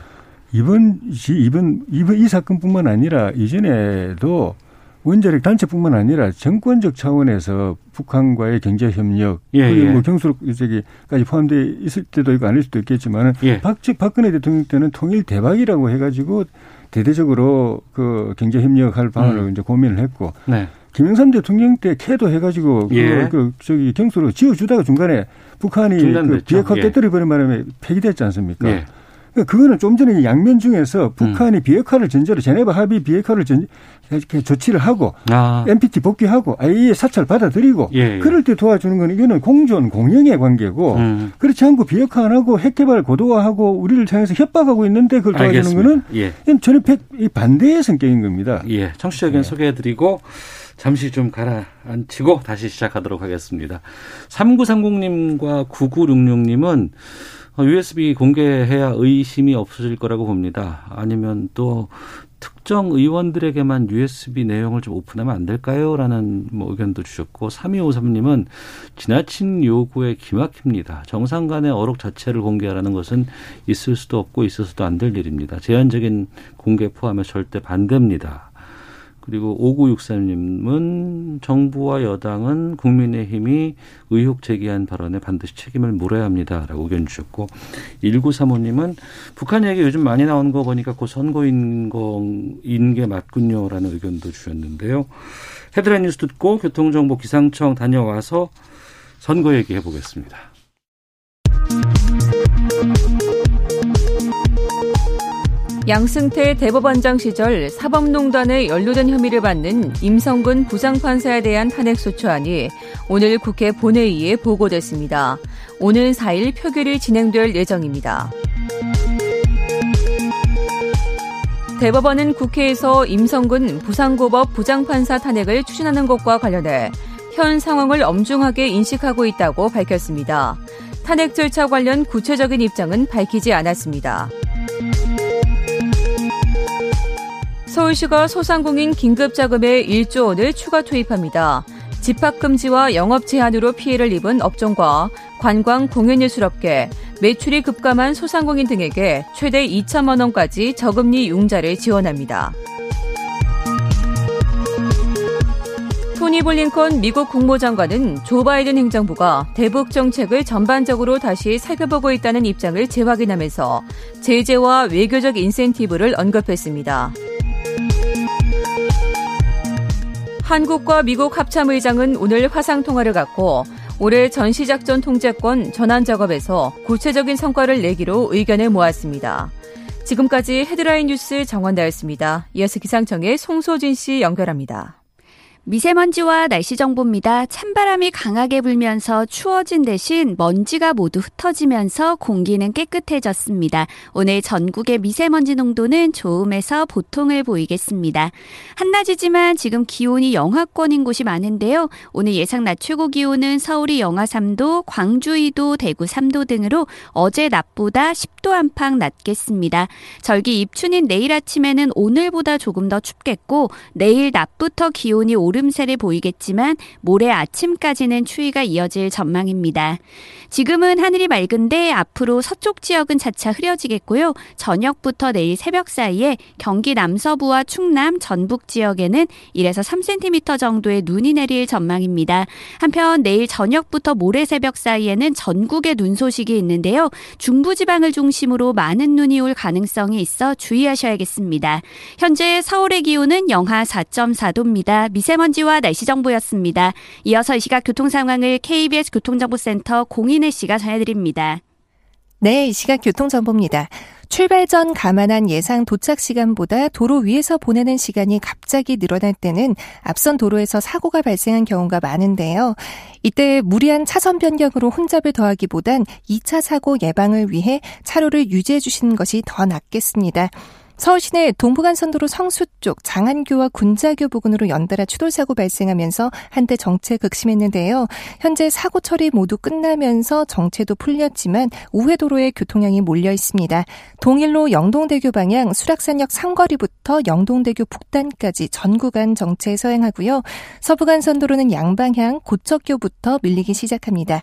이번, 이번, 이번 이 사건뿐만 아니라 이전에도 원자력 단체뿐만 아니라 정권적 차원에서 북한과의 경제협력, 예, 예. 뭐 경술까지 포함되어 있을 때도 있고 아닐 수도 있겠지만 예. 박근혜 대통령 때는 통일 대박이라고 해가지고 대대적으로 그 경제협력할 방안을 음. 이제 고민을 했고 네. 김영삼 대통령 때 캐도 해가지고 예. 그 저기 경수로 지어주다가 중간에 북한이 그 비핵화 예. 깨뜨려버린 바람에 폐기됐지 않습니까? 예. 그거는 좀 전에 양면 중에서 북한이 음. 비핵화를 전제로 제네바 합의 비핵화를 전 조치를 하고 아. 엔피티 복귀하고 아이이의 사찰 받아들이고 예, 예. 그럴 때 도와주는 건 이거는 공존 공영의 관계고 음. 그렇지 않고 비핵화 안 하고 핵개발 고도화하고 우리를 향해서 협박하고 있는데 그걸 도와주는 거는 예. 전혀 반대의 성격인 겁니다. 예, 청취자 의견 예. 소개해드리고 잠시 좀 가라앉히고 다시 시작하도록 하겠습니다. 삼구삼공님과 구구육육님은 유에스비 공개해야 의심이 없어질 거라고 봅니다. 아니면 또 특정 의원들에게만 유에스비 내용을 좀 오픈하면 안 될까요? 라는 뭐 의견도 주셨고 삼이오삼님은 지나친 요구에 기막힙니다. 정상 간의 어록 자체를 공개하라는 것은 있을 수도 없고 있어서도 안 될 일입니다. 제한적인 공개 포함해 절대 반대입니다. 그리고 오구육삼님은 정부와 여당은 국민의힘이 의혹 제기한 발언에 반드시 책임을 물어야 합니다라고 의견 주셨고 일구삼오님은 북한 얘기 요즘 많이 나오는 거 보니까 그 선거인 거인 게 맞군요라는 의견도 주셨는데요. 헤드라인 뉴스 듣고 교통정보 기상청 다녀와서 선거 얘기해 보겠습니다. 양승태 대법원장 시절 사법농단에 연루된 혐의를 받는 임성근 부장판사에 대한 탄핵소추안이 오늘 국회 본회의에 보고됐습니다. 오는 사일 표결이 진행될 예정입니다. 대법원은 국회에서 임성근 부산고법 부장판사 탄핵을 추진하는 것과 관련해 현 상황을 엄중하게 인식하고 있다고 밝혔습니다. 탄핵 절차 관련 구체적인 입장은 밝히지 않았습니다. 서울시가 소상공인 긴급자금에 일조 원을 추가 투입합니다. 집합금지와 영업 제한으로 피해를 입은 업종과 관광 공연예술업계, 매출이 급감한 소상공인 등에게 최대 이천만 원까지 저금리 융자를 지원합니다. 토니 블링컨 미국 국무장관은 조 바이든 행정부가 대북 정책을 전반적으로 다시 살펴보고 있다는 입장을 재확인하면서 제재와 외교적 인센티브를 언급했습니다. 한국과 미국 합참의장은 오늘 화상통화를 갖고 올해 전시작전 통제권 전환 작업에서 구체적인 성과를 내기로 의견을 모았습니다. 지금까지 헤드라인 뉴스 정원다였습니다. 이어서 기상청의 송소진 씨 연결합니다. 미세먼지와 날씨 정보입니다. 찬바람이 강하게 불면서 추워진 대신 먼지가 모두 흩어지면서 공기는 깨끗해졌습니다. 오늘 전국의 미세먼지 농도는 좋음에서 보통을 보이겠습니다. 한낮이지만 지금 기온이 영하권인 곳이 많은데요. 오늘 예상 낮 최고 기온은 서울이 영하 삼도, 광주 이도, 대구 삼도 등으로 어제 낮보다 십도 안팎 낮겠습니다. 절기 입춘인 내일 아침에는 오늘보다 조금 더 춥겠고 내일 낮부터 기온이 오르겠습니다. 오름세를 보이겠지만 모레 아침까지는 추위가 이어질 전망입니다. 지금은 하늘이 맑은데 앞으로 서쪽 지역은 차차 흐려지겠고요. 저녁부터 내일 새벽 사이에 경기 남서부와 충남, 전북 지역에는 일에서 삼 센티미터 정도의 눈이 내릴 전망입니다. 한편 내일 저녁부터 모레 새벽 사이에는 전국에 눈 소식이 있는데요. 중부지방을 중심으로 많은 눈이 올 가능성이 있어 주의하셔야겠습니다. 현재 서울의 기온은 영하 사 점 사 도입니다. 미세먼지와 날씨 정보였습니다. 이어서 이 시각 교통 상황을 케이비에스 교통정보센터 공인혜 씨가 전해드립니다. 네, 이 시각 교통정보입니다. 출발 전 감안한 예상 도착 시간보다 도로 위에서 보내는 시간이 갑자기 늘어날 때는 앞선 도로에서 사고가 발생한 경우가 많은데요. 이때 무리한 차선 변경으로 혼잡을 더하기보단 이 차 사고 예방을 위해 차로를 유지해 주시는 것이 더 낫겠습니다. 서울 시내 동부간선도로 성수 쪽 장안교와 군자교 부근으로 연달아 추돌사고 발생하면서 한때 정체 극심했는데요. 현재 사고 처리 모두 끝나면서 정체도 풀렸지만 우회도로에 교통량이 몰려 있습니다. 동일로 영동대교 방향 수락산역 삼거리부터 영동대교 북단까지 전 구간 정체 서행하고요. 서부간선도로는 양방향 고척교부터 밀리기 시작합니다.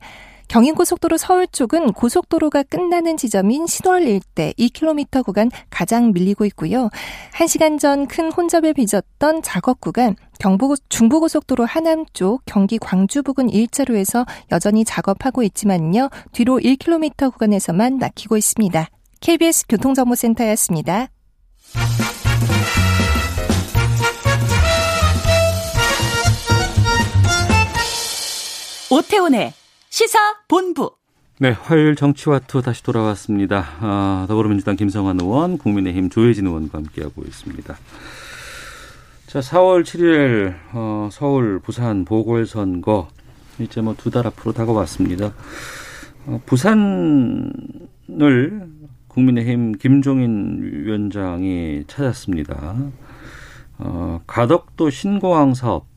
경인고속도로 서울 쪽은 고속도로가 끝나는 지점인 신월 일대 이 킬로미터 구간 가장 밀리고 있고요. 한 시간 전 큰 혼잡을 빚었던 작업 구간 경부, 중부고속도로 하남 쪽 경기 광주 부근 일 차로에서 여전히 작업하고 있지만요. 뒤로 일 킬로미터 구간에서만 막히고 있습니다. 케이비에스 교통정보센터였습니다. 오태훈의 시사본부. 네, 화요일 정치와투 다시 돌아왔습니다. 아, 더불어민주당 김성환 의원, 국민의힘 조해진 의원과 함께하고 있습니다. 자, 사월 칠일 어, 서울, 부산 보궐선거 이제 뭐 두 달 앞으로 다가왔습니다. 어, 부산을 국민의힘 김종인 위원장이 찾았습니다. 어, 가덕도 신공항 사업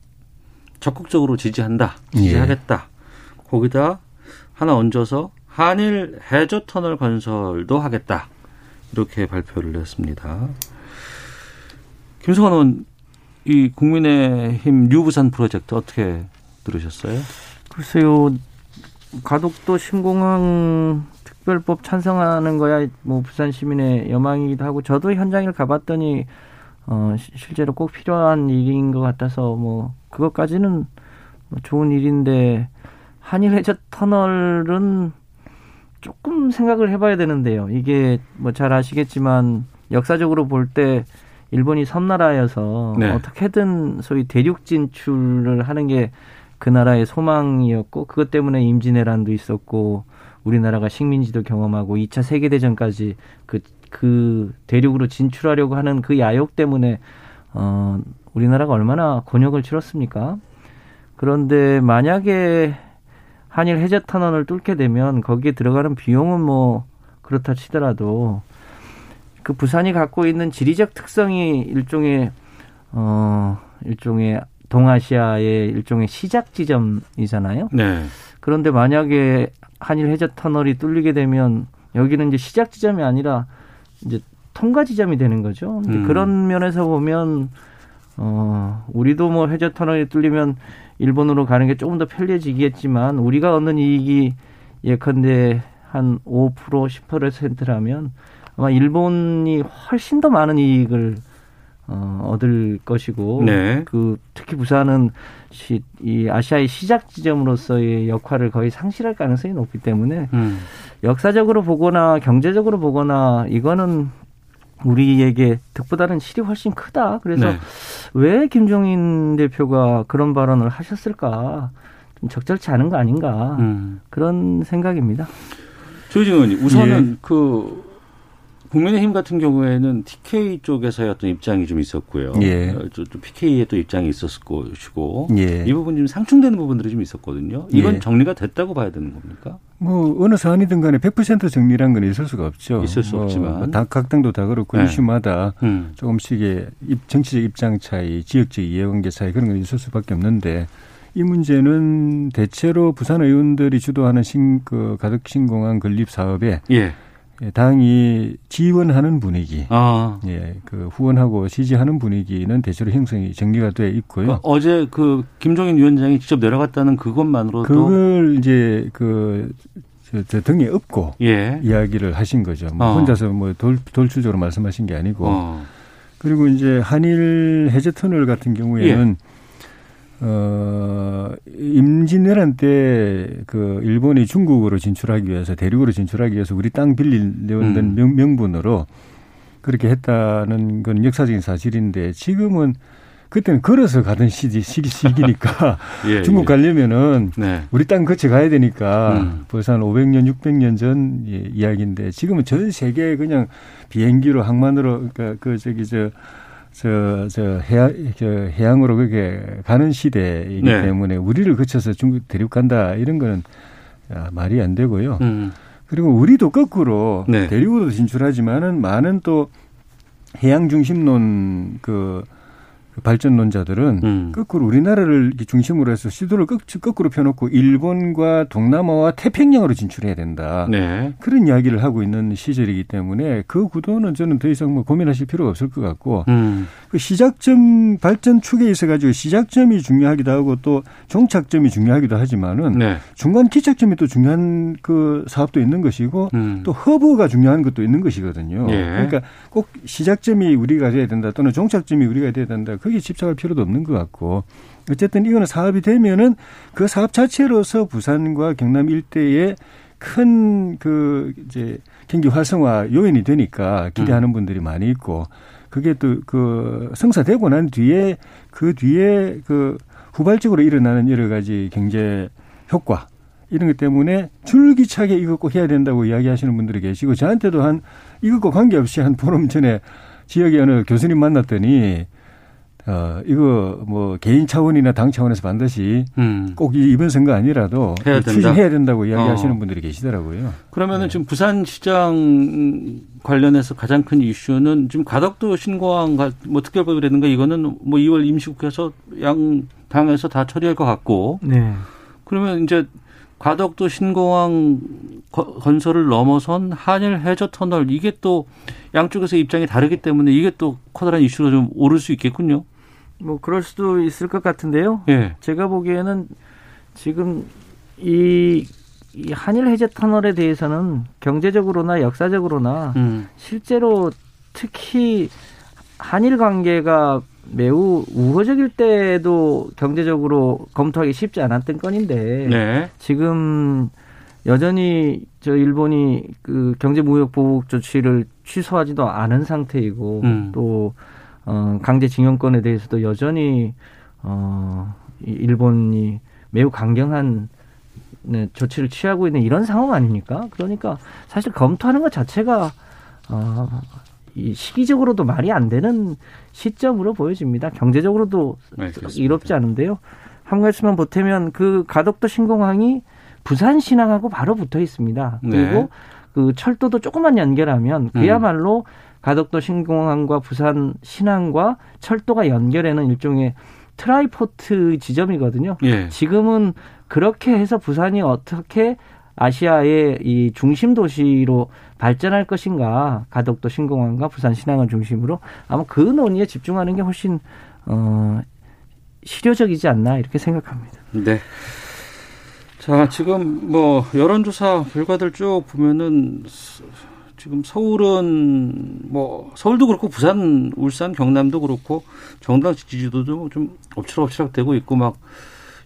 적극적으로 지지한다, 지지하겠다. 예. 거기다 하나 얹어서 한일 해저터널 건설도 하겠다. 이렇게 발표를 했습니다. 김성환 의원, 이 국민의힘 유부산 프로젝트 어떻게 들으셨어요? 글쎄요. 가덕도 신공항 특별법 찬성하는 거야 뭐 부산 시민의 여망이기도 하고 저도 현장을 가봤더니 어, 실제로 꼭 필요한 일인 것 같아서 뭐 그것까지는 좋은 일인데 한일 해저 터널은 조금 생각을 해봐야 되는데요. 이게 뭐 잘 아시겠지만 역사적으로 볼 때 일본이 섬나라여서 네. 어떻게든 소위 대륙 진출을 하는 게 그 나라의 소망이었고 그것 때문에 임진왜란도 있었고 우리나라가 식민지도 경험하고 이 차 세계대전까지 그, 그 대륙으로 진출하려고 하는 그 야욕 때문에 어, 우리나라가 얼마나 곤욕을 치렀습니까? 그런데 만약에 한일 해저터널을 뚫게 되면 거기에 들어가는 비용은 뭐 그렇다 치더라도 그 부산이 갖고 있는 지리적 특성이 일종의 어 일종의 동아시아의 일종의 시작 지점이잖아요. 네. 그런데 만약에 한일 해저터널이 뚫리게 되면 여기는 이제 시작 지점이 아니라 이제 통과 지점이 되는 거죠. 근데 음. 그런 면에서 보면 어 우리도 뭐 해저터널이 뚫리면 일본으로 가는 게 조금 더 편리해지겠지만 우리가 얻는 이익이 예컨대 한 오 퍼센트, 십 퍼센트라면 아마 일본이 훨씬 더 많은 이익을 어, 얻을 것이고 네. 그 특히 부산은 시, 이 아시아의 시작 지점으로서의 역할을 거의 상실할 가능성이 높기 때문에 음. 역사적으로 보거나 경제적으로 보거나 이거는 우리에게 득보다는 실이 훨씬 크다. 그래서 네. 왜 김종인 대표가 그런 발언을 하셨을까? 좀 적절치 않은 거 아닌가? 음. 그런 생각입니다. 조혜진 의원님, 우선은 예. 그 국민의힘 같은 경우에는 티케이 쪽에서의 어떤 입장이 좀 있었고요. 예. 또, 또 피케이의 또 입장이 있었을 것이고 예. 이 부분 좀 상충되는 부분들이 좀 있었거든요. 이건 예. 정리가 됐다고 봐야 되는 겁니까? 뭐 어느 사안이든 간에 백 퍼센트 정리란 건 있을 수가 없죠. 있을 수 뭐, 없지만. 다, 각 당도 다 그렇고 네. 이슈마다 음. 조금씩의 입, 정치적 입장 차이, 지역적 이해관계 차이 그런 건 있을 수밖에 없는데 이 문제는 대체로 부산 의원들이 주도하는 신, 그 가덕신공항 건립 사업에 예. 당이 지원하는 분위기, 아. 예, 그 후원하고 지지하는 분위기는 대체로 형성이 정리가 돼 있고요. 그러니까 어제 그 김종인 위원장이 직접 내려갔다는 그것만으로도 그걸 이제 그 저, 저 등에 업고 예. 이야기를 하신 거죠. 뭐 어. 혼자서 뭐 돌, 돌출적으로 말씀하신 게 아니고 어. 그리고 이제 한일 해저 터널 같은 경우에는. 예. 어, 임진왜란 때 그 일본이 중국으로 진출하기 위해서 대륙으로 진출하기 위해서 우리 땅 빌리려는 음. 명, 명분으로 그렇게 했다는 건 역사적인 사실인데 지금은 그때는 걸어서 가던 시기, 시기, 시기니까 예, 중국 예. 가려면은 네. 우리 땅 거쳐 가야 되니까 음. 벌써 한 오백 년, 육백 년 전 예, 이야기인데 지금은 전 세계에 그냥 비행기로 항만으로 그러니까 그 저기 저 저, 저, 해양, 저, 해양으로 그렇게 가는 시대이기 네. 때문에 우리를 거쳐서 중국 대륙 간다 이런 거는 야, 말이 안 되고요. 음. 그리고 우리도 거꾸로 네. 대륙으로 진출하지만은 많은 또 해양 중심론 그 발전론자들은 음. 거꾸로 우리나라를 중심으로 해서 시도를 거꾸로 펴놓고 일본과 동남아와 태평양으로 진출해야 된다. 네. 그런 이야기를 하고 있는 시절이기 때문에 그 구도는 저는 더 이상 뭐 고민하실 필요가 없을 것 같고 음. 그 시작점 발전축에 있어가지고 시작점이 중요하기도 하고 또 종착점이 중요하기도 하지만은 네. 중간 기착점이 또 중요한 그 사업도 있는 것이고 음. 또 허브가 중요한 것도 있는 것이거든요. 예. 그러니까 꼭 시작점이 우리가 돼야 된다 또는 종착점이 우리가 돼야 된다. 거기에 집착할 필요도 없는 것 같고 어쨌든 이거는 사업이 되면은 그 사업 자체로서 부산과 경남 일대에 큰 그 이제 경기 활성화 요인이 되니까 기대하는 음. 분들이 많이 있고 그게 또 그 성사되고 난 뒤에 그 뒤에 그 후발적으로 일어나는 여러 가지 경제 효과 이런 것 때문에 줄기차게 이것 꼭 해야 된다고 이야기하시는 분들이 계시고 저한테도 한 이것과 관계없이 한 보름 전에 지역의 어느 교수님 만났더니. 어, 이거, 뭐, 개인 차원이나 당 차원에서 반드시 음. 꼭 이번 선거 아니라도 해야 된다. 추진해야 된다고 이야기하시는 어. 분들이 계시더라고요. 그러면은 네. 지금 부산시장 관련해서 가장 큰 이슈는 지금 가덕도 신공항 뭐 특별법이라든가 이거는 뭐 이월 임시국회에서 양 당에서 다 처리할 것 같고. 네. 그러면 이제 가덕도 신공항 건설을 넘어선 한일 해저 터널 이게 또 양쪽에서 입장이 다르기 때문에 이게 또 커다란 이슈로 좀 오를 수 있겠군요. 뭐 그럴 수도 있을 것 같은데요. 예. 제가 보기에는 지금 이, 이 한일 해저 터널에 대해서는 경제적으로나 역사적으로나 음. 실제로 특히 한일 관계가 매우 우호적일 때도 경제적으로 검토하기 쉽지 않았던 건인데 네. 지금 여전히 저 일본이 그 경제 무역 보복 조치를 취소하지도 않은 상태이고 음. 또 어, 강제징용권에 대해서도 여전히 어, 일본이 매우 강경한 네, 조치를 취하고 있는 이런 상황 아닙니까? 그러니까 사실 검토하는 것 자체가 어, 이 시기적으로도 말이 안 되는 시점으로 보여집니다. 경제적으로도 알겠습니다. 이롭지 않은데요. 한 가지만 보태면 그 가덕도 신공항이 부산 신항하고 바로 붙어 있습니다. 그리고 네. 그 철도도 조금만 연결하면 그야말로 음. 가덕도 신공항과 부산 신항과 철도가 연결하는 일종의 트라이포트 지점이거든요. 예. 지금은 그렇게 해서 부산이 어떻게 아시아의 이 중심 도시로 발전할 것인가, 가덕도 신공항과 부산 신항을 중심으로 아마 그 논의에 집중하는 게 훨씬 어, 실효적이지 않나 이렇게 생각합니다. 네. 자, 지금 뭐 여론조사 결과들 쭉 보면은 지금 서울은 뭐 서울도 그렇고 부산, 울산, 경남도 그렇고 정당 지지도 좀, 좀 엎치락엎치락 되고 있고 막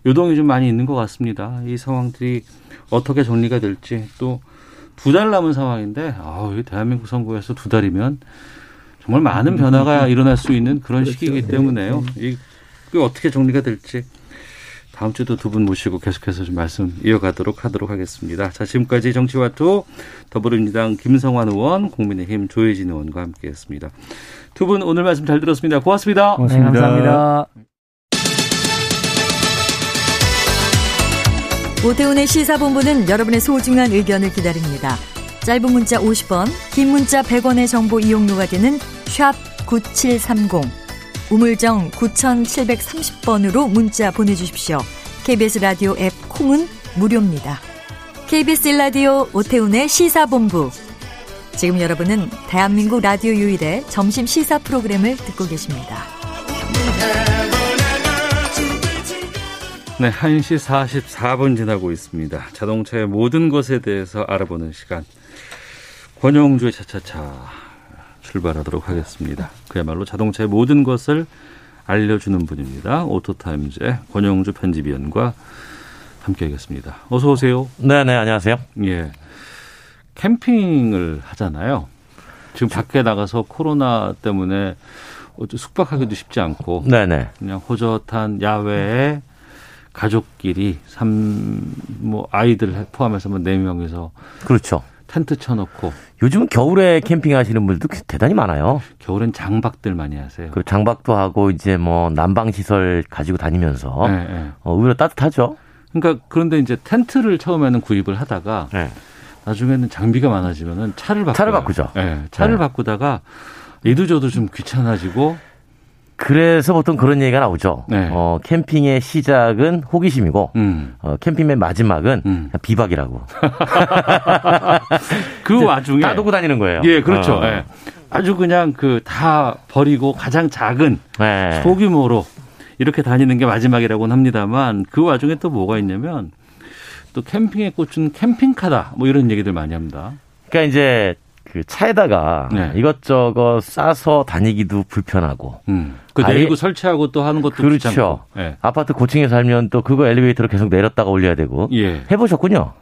요동이 좀 많이 있는 것 같습니다. 이 상황들이 어떻게 정리가 될지 또 두 달 남은 상황인데 아, 대한민국 선거에서 두 달이면 정말 많은 변화가 일어날 수 있는 그런 그렇죠. 시기이기 때문에요. 이게 어떻게 정리가 될지. 다음 주도 두 분 모시고 계속해서 좀 말씀 이어가도록 하도록 하겠습니다. 자, 지금까지 정치와투 더불어민주당 김성환 의원, 국민의힘 조해진 의원과 함께했습니다. 두 분 오늘 말씀 잘 들었습니다. 고맙습니다. 고맙습니다. 네, 감사합니다. 오태훈의 시사본부는 여러분의 소중한 의견을 기다립니다. 짧은 문자 오십 원, 긴 문자 백 원의 정보 이용료가 되는 샵 구칠삼공. 우물정 구칠삼공 번으로 문자 보내주십시오. 케이비에스 라디오 앱 콩은 무료입니다. 케이비에스 라디오 오태훈의 시사본부. 지금 여러분은 대한민국 라디오 유일의 점심 시사 프로그램을 듣고 계십니다. 네, 한 시 사십사 분 지나고 있습니다. 자동차의 모든 것에 대해서 알아보는 시간. 권용주의 차차차 출발하도록 하겠습니다. 그야말로 자동차의 모든 것을 알려주는 분입니다. 오토타임즈의 권용주 편집위원과 함께하겠습니다. 어서 오세요. 네, 네, 안녕하세요. 예, 캠핑을 하잖아요. 지금 밖에 나가서 코로나 때문에 숙박하기도 쉽지 않고, 네, 네, 그냥 호젓한 야외에 가족끼리 삼, 뭐 아이들 포함해서 네 명이서, 그렇죠, 텐트 쳐놓고. 요즘 겨울에 캠핑하시는 분들도 대단히 많아요. 겨울엔 장박들 많이 하세요. 그 장박도 하고 이제 뭐 난방 시설 가지고 다니면서, 네, 네, 어, 오히려 따뜻하죠. 그러니까 그런데 이제 텐트를 처음에는 구입을 하다가, 네, 나중에는 장비가 많아지면은 차를 바꾸죠. 차를 바꾸죠. 네, 차를 네. 바꾸다가 이도저도 좀 귀찮아지고. 그래서 보통 그런 얘기가 나오죠. 네. 어, 캠핑의 시작은 호기심이고, 음. 어, 캠핑의 마지막은 음. 비박이라고. 그 와중에 다 놓고 다니는 거예요. 예, 그렇죠. 어. 예. 아주 그냥 그 다 버리고 가장 작은, 네, 소규모로 이렇게 다니는 게 마지막이라고는 합니다만, 그 와중에 또 뭐가 있냐면 또 캠핑의 꽃은 캠핑카다, 뭐 이런 얘기들 많이 합니다. 그러니까 이제 그 차에다가, 네, 이것저것 싸서 다니기도 불편하고, 음. 그 내리고 아예, 설치하고 또 하는 것도, 그렇죠, 귀찮고. 네. 아파트 고층에 살면 또 그거 엘리베이터로 계속 내렸다가 올려야 되고. 예. 해보셨군요.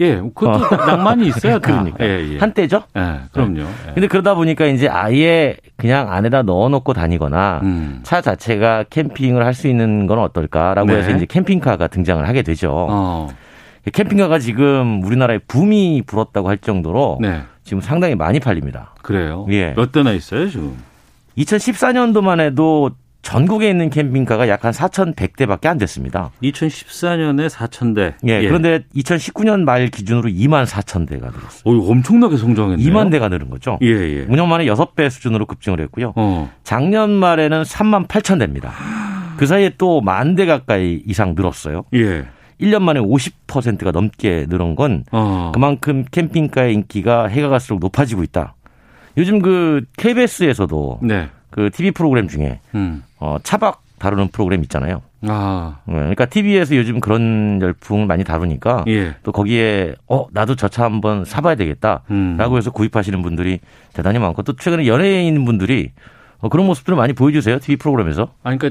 예, 그것도 어. 낭만이 있어요. 그러니까. 예, 예. 한때죠. 예, 그럼요. 예. 근데 그러다 보니까 이제 아예 그냥 안에다 넣어놓고 다니거나, 음. 차 자체가 캠핑을 할 수 있는 건 어떨까라고, 네, 해서 이제 캠핑카가 등장을 하게 되죠. 어. 캠핑카가 지금 우리나라에 붐이 불었다고 할 정도로, 네, 지금 상당히 많이 팔립니다. 그래요? 예. 몇 대나 있어요, 지금? 이천십사 년도만 해도 전국에 있는 캠핑카가 약 한 사천백 대밖에 안 됐습니다. 이천십사 년에 사천 대. 예, 예. 그런데 이천십구 년 말 기준으로 이만 사천 대가 늘었어요. 오, 엄청나게 성장했네요. 이만 대가 늘은 거죠. 예, 예. 오 년 만에 여섯 배 수준으로 급증을 했고요. 어. 작년 말에는 삼만 팔천 대입니다. 그 사이에 또 만 대 가까이 이상 늘었어요. 예. 일 년 만에 오십 퍼센트가 넘게 늘은 건, 어, 그만큼 캠핑카의 인기가 해가 갈수록 높아지고 있다. 요즘 그 케이비에스에서도, 네, 그 티비 프로그램 중에, 음. 어, 차박 다루는 프로그램 있잖아요. 아. 네, 그러니까 티비에서 요즘 그런 열풍을 많이 다루니까, 예, 또 거기에 어 나도 저 차 한번 사봐야 되겠다라고 음. 해서 구입하시는 분들이 대단히 많고, 또 최근에 연예인 분들이 어, 그런 모습들을 많이 보여주세요, 티비 프로그램에서. 아, 그러니까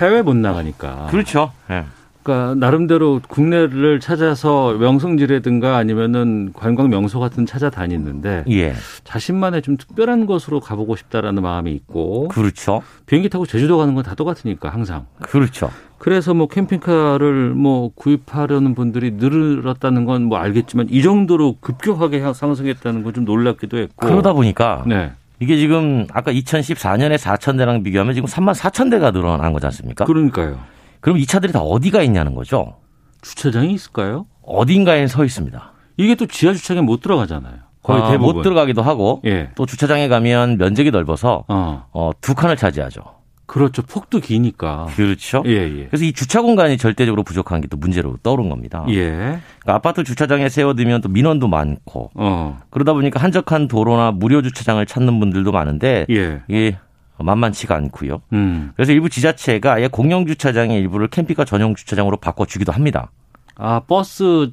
해외 못 나가니까. 그렇죠. 네. 그러니까 나름대로 국내를 찾아서 명성지라든가 아니면은 관광 명소 같은 찾아다니는데, 예, 자신만의 좀 특별한 곳으로 가보고 싶다라는 마음이 있고, 그렇죠. 비행기 타고 제주도 가는 건 다 똑같으니까 항상. 그렇죠. 그래서 뭐 캠핑카를 뭐 구입하려는 분들이 늘었다는 건 뭐 알겠지만 이 정도로 급격하게 상승했다는 건 좀 놀랍기도 했고. 그러다 보니까, 네, 이게 지금 아까 이천십사 년에 사천 대랑 비교하면 지금 삼만 사천 대가 늘어난 거지 않습니까? 그러니까요. 그럼 이 차들이 다 어디가 있냐는 거죠. 주차장이 있을까요? 어딘가에 서 있습니다. 이게 또 지하 주차장에 못 들어가잖아요. 거의 아, 대부분. 못 들어가기도 하고, 예, 또 주차장에 가면 면적이 넓어서 어. 어, 두 칸을 차지하죠. 그렇죠. 폭도 기니까. 그렇죠. 예, 예. 그래서 이 주차 공간이 절대적으로 부족한 게 또 문제로 떠오른 겁니다. 예. 그러니까 아파트 주차장에 세워두면 또 민원도 많고, 어. 그러다 보니까 한적한 도로나 무료 주차장을 찾는 분들도 많은데, 예, 이게 만만치가 않고요. 음. 그래서 일부 지자체가 아예 공영 주차장의 일부를 캠핑카 전용 주차장으로 바꿔주기도 합니다. 아, 버스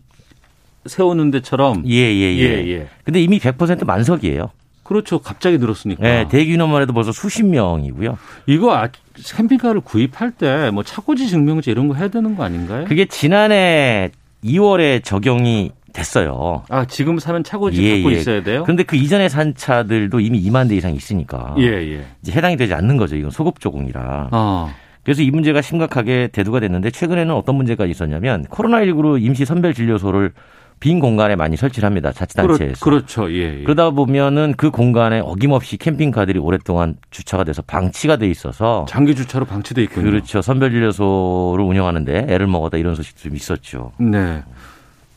세우는 데처럼. 예예예. 예, 예. 근데 이미 백 퍼센트 만석이에요. 그렇죠. 갑자기 늘었으니까. 네, 대기 인원만 해도 벌써 수십 명이고요. 이거 아, 캠핑카를 구입할 때 뭐 차고지 증명제 이런 거 해야 되는 거 아닌가요? 그게 지난해 이월에 적용이 됐어요. 아, 지금 사면 차고지, 예, 갖고, 예, 있어야 돼요? 그런데 그 이전에 산 차들도 이미 이만 대 이상 있으니까, 예, 예, 이제 해당이 되지 않는 거죠. 이건 소급 조공이라. 어. 그래서 이 문제가 심각하게 대두가 됐는데, 최근에는 어떤 문제가 있었냐면 코로나십구로 임시 선별 진료소를 빈 공간에 많이 설치를 합니다. 자치단체에서. 그렇, 그렇죠. 예, 예. 그러다 보면은 그 공간에 어김없이 캠핑카들이 오랫동안 주차가 돼서 방치가 돼 있어서. 장기 주차로 방치돼 있군요. 그렇죠. 선별 진료소를 운영하는데 애를 먹었다, 이런 소식도 좀 있었죠. 네.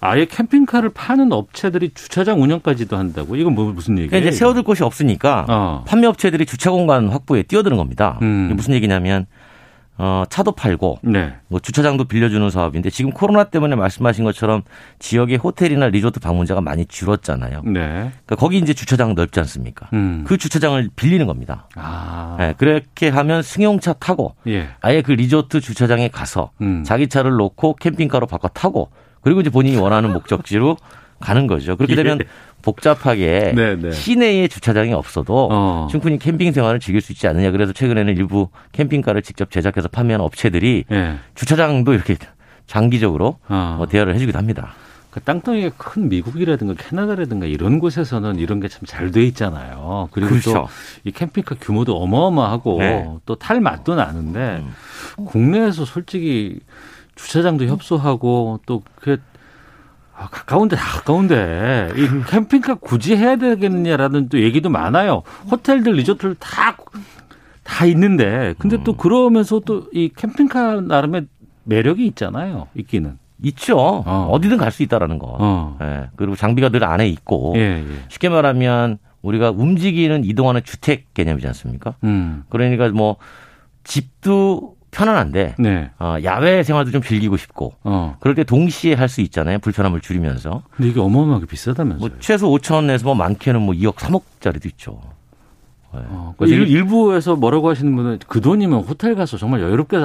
아예 캠핑카를 파는 업체들이 주차장 운영까지도 한다고? 이건 뭐 무슨 얘기예요? 그러니까 이제 세워둘 곳이 없으니까, 어, 판매업체들이 주차 공간 확보에 뛰어드는 겁니다. 음. 이게 무슨 얘기냐면 어, 차도 팔고 네. 뭐 주차장도 빌려주는 사업인데 지금 코로나 때문에 말씀하신 것처럼 지역의 호텔이나 리조트 방문자가 많이 줄었잖아요. 네. 그러니까 거기 이제 주차장 넓지 않습니까? 음. 그 주차장을 빌리는 겁니다. 아. 네, 그렇게 하면 승용차 타고 예. 아예 그 리조트 주차장에 가서 음. 자기 차를 놓고 캠핑카로 바꿔 타고 그리고 이제 본인이 원하는 목적지로 가는 거죠. 그렇게 되면 예. 복잡하게 네네. 시내에 주차장이 없어도 어. 충분히 캠핑 생활을 즐길 수 있지 않느냐. 그래서 최근에는 일부 캠핑카를 직접 제작해서 판매한 업체들이 예. 주차장도 이렇게 장기적으로 어. 뭐 대여를 해주기도 합니다. 그 땅덩이가 큰 미국이라든가 캐나다라든가 이런 곳에서는 이런 게 참 잘 돼 있잖아요. 그리고 그렇죠. 또 이 캠핑카 규모도 어마어마하고 네. 또 탈 맛도 나는데 음. 국내에서 솔직히 주차장도 협소하고 또 그 아, 가까운데 가까운데 이 캠핑카 굳이 해야 되겠느냐라는 또 얘기도 많아요. 호텔들 리조트를 다 다 있는데 근데 음. 또 그러면서 또 이 캠핑카 나름의 매력이 있잖아요. 있기는. 있죠. 어. 어디든 갈 수 있다라는 거. 어. 예. 그리고 장비가 늘 안에 있고 예, 예. 쉽게 말하면 우리가 움직이는 이동하는 주택 개념이지 않습니까? 음. 그러니까 뭐 집도 편안한데 네. 어, 야외 생활도 좀 즐기고 싶고 어. 그럴 때 동시에 할 수 있잖아요. 불편함을 줄이면서. 근데 이게 어마어마하게 비싸다면서요. 뭐 최소 오천에서 뭐 많게는 뭐 이억 삼억짜리도 있죠. 네. 어, 일, 일부에서 뭐라고 하시는 분은 그 돈이면 호텔 가서 정말 여유롭게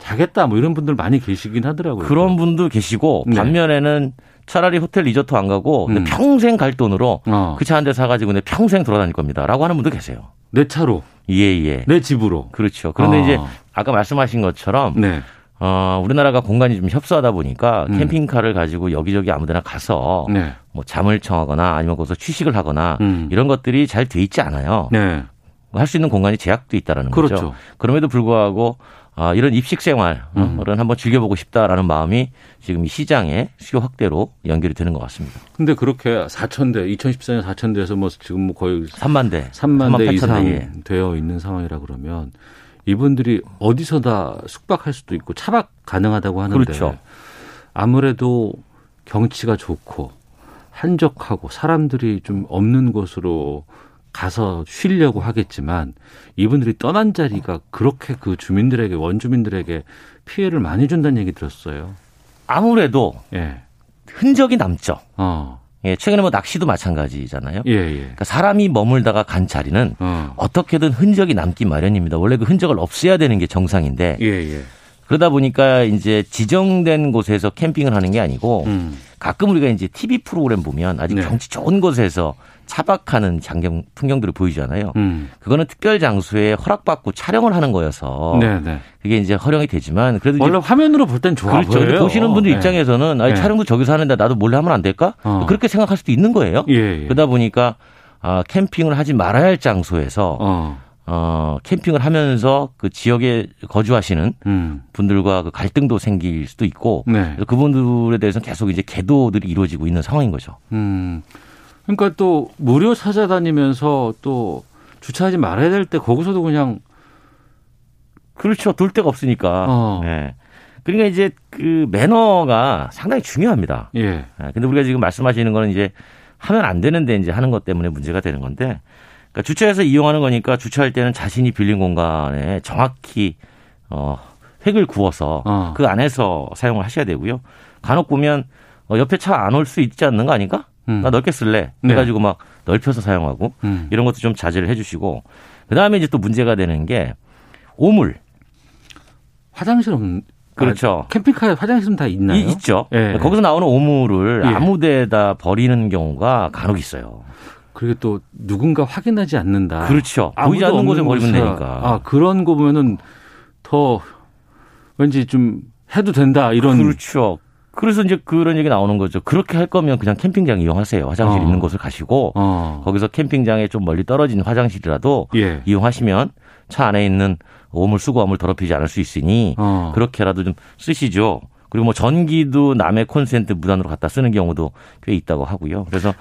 자겠다 뭐 이런 분들 많이 계시긴 하더라고요. 그런 분도 계시고 네. 반면에는 차라리 호텔 리조트 안 가고 음. 근데 평생 갈 돈으로 어. 그 차 한 대 사가지고 근데 평생 돌아다닐 겁니다 라고 하는 분도 계세요. 내 차로. 예예. 예. 내 집으로. 그렇죠. 그런데 어. 이제 아까 말씀하신 것처럼 네. 어, 우리나라가 공간이 좀 협소하다 보니까 음. 캠핑카를 가지고 여기저기 아무데나 가서 네. 뭐 잠을 청하거나 아니면 거기서 취식을 하거나 음. 이런 것들이 잘 돼 있지 않아요. 네. 할 수 있는 공간이 제약돼 있다는 그렇죠. 거죠. 그럼에도 불구하고 아, 이런 입식 생활을 음. 한번 즐겨보고 싶다라는 마음이 지금 이 시장의 수요 확대로 연결이 되는 것 같습니다. 근데 그렇게 사천 대, 이천십사 년 사천 대에서 뭐 지금 거의 삼만 대, 삼만 대 이상 예. 되어 있는 상황이라 그러면 이분들이 어디서 다 숙박할 수도 있고 차박 가능하다고 하는데 그렇죠. 아무래도 경치가 좋고 한적하고 사람들이 좀 없는 곳으로 가서 쉬려고 하겠지만 이분들이 떠난 자리가 그렇게 그 주민들에게 원주민들에게 피해를 많이 준다는 얘기 들었어요. 아무래도 예. 흔적이 남죠. 어. 예, 최근에 뭐 낚시도 마찬가지잖아요. 예, 예. 그러니까 사람이 머물다가 간 자리는 어. 어떻게든 흔적이 남기 마련입니다. 원래 그 흔적을 없애야 되는 게 정상인데 예, 예. 그러다 보니까 이제 지정된 곳에서 캠핑을 하는 게 아니고 음. 가끔 우리가 이제 티비 프로그램 보면 아주 네. 경치 좋은 곳에서 차박하는 장경, 풍경들을 보이잖아요. 음. 그거는 특별 장소에 허락받고 촬영을 하는 거여서 네네. 그게 이제 허용이 되지만 그래도 원래 화면으로 볼 땐 좋아 그렇죠. 보여요. 보시는 분들 네. 입장에서는 아니, 네. 촬영도 저기서 하는데 나도 몰래 하면 안 될까? 어. 그렇게 생각할 수도 있는 거예요. 예, 예. 그러다 보니까 아, 캠핑을 하지 말아야 할 장소에서 어. 어, 캠핑을 하면서 그 지역에 거주하시는 음. 분들과 그 갈등도 생길 수도 있고 네. 그분들에 대해서는 계속 이제 계도들이 이루어지고 있는 상황인 거죠. 음. 그러니까 또 무료 찾아다니면서 또 주차하지 말아야 될 때 거기서도 그냥 그렇죠. 둘 데가 없으니까. 어. 네. 그러니까 이제 그 매너가 상당히 중요합니다. 예. 네. 근데 우리가 지금 말씀하시는 거는 이제 하면 안 되는데 이제 하는 것 때문에 문제가 되는 건데 그러니까 주차해서 이용하는 거니까 주차할 때는 자신이 빌린 공간에 정확히 어, 획을 구워서 어. 그 안에서 사용을 하셔야 되고요. 간혹 보면 어, 옆에 차 안 올 수 있지 않는 거 아닌가? 음. 나 넓게 쓸래. 해가지고 네. 막 넓혀서 사용하고 음. 이런 것도 좀 자제를 해 주시고 그다음에 이제 또 문제가 되는 게 오물. 화장실 없는. 그렇죠. 아, 캠핑카에 화장실은 다 있나요? 이, 있죠. 예. 거기서 나오는 오물을 예. 아무 데에다 버리는 경우가 간혹 있어요. 그리고 또 누군가 확인하지 않는다. 그렇죠. 보이지 않는 곳에 버리면 되니까. 아, 그런 거 보면은 더 왠지 좀 해도 된다 이런. 그렇죠. 그래서 이제 그런 얘기 나오는 거죠. 그렇게 할 거면 그냥 캠핑장 이용하세요. 화장실 어. 있는 곳을 가시고 어. 거기서 캠핑장에 좀 멀리 떨어진 화장실이라도 예. 이용하시면 차 안에 있는 오물 수거함을 더럽히지 않을 수 있으니 어. 그렇게라도 좀 쓰시죠. 그리고 뭐 전기도 남의 콘센트 무단으로 갖다 쓰는 경우도 꽤 있다고 하고요. 그래서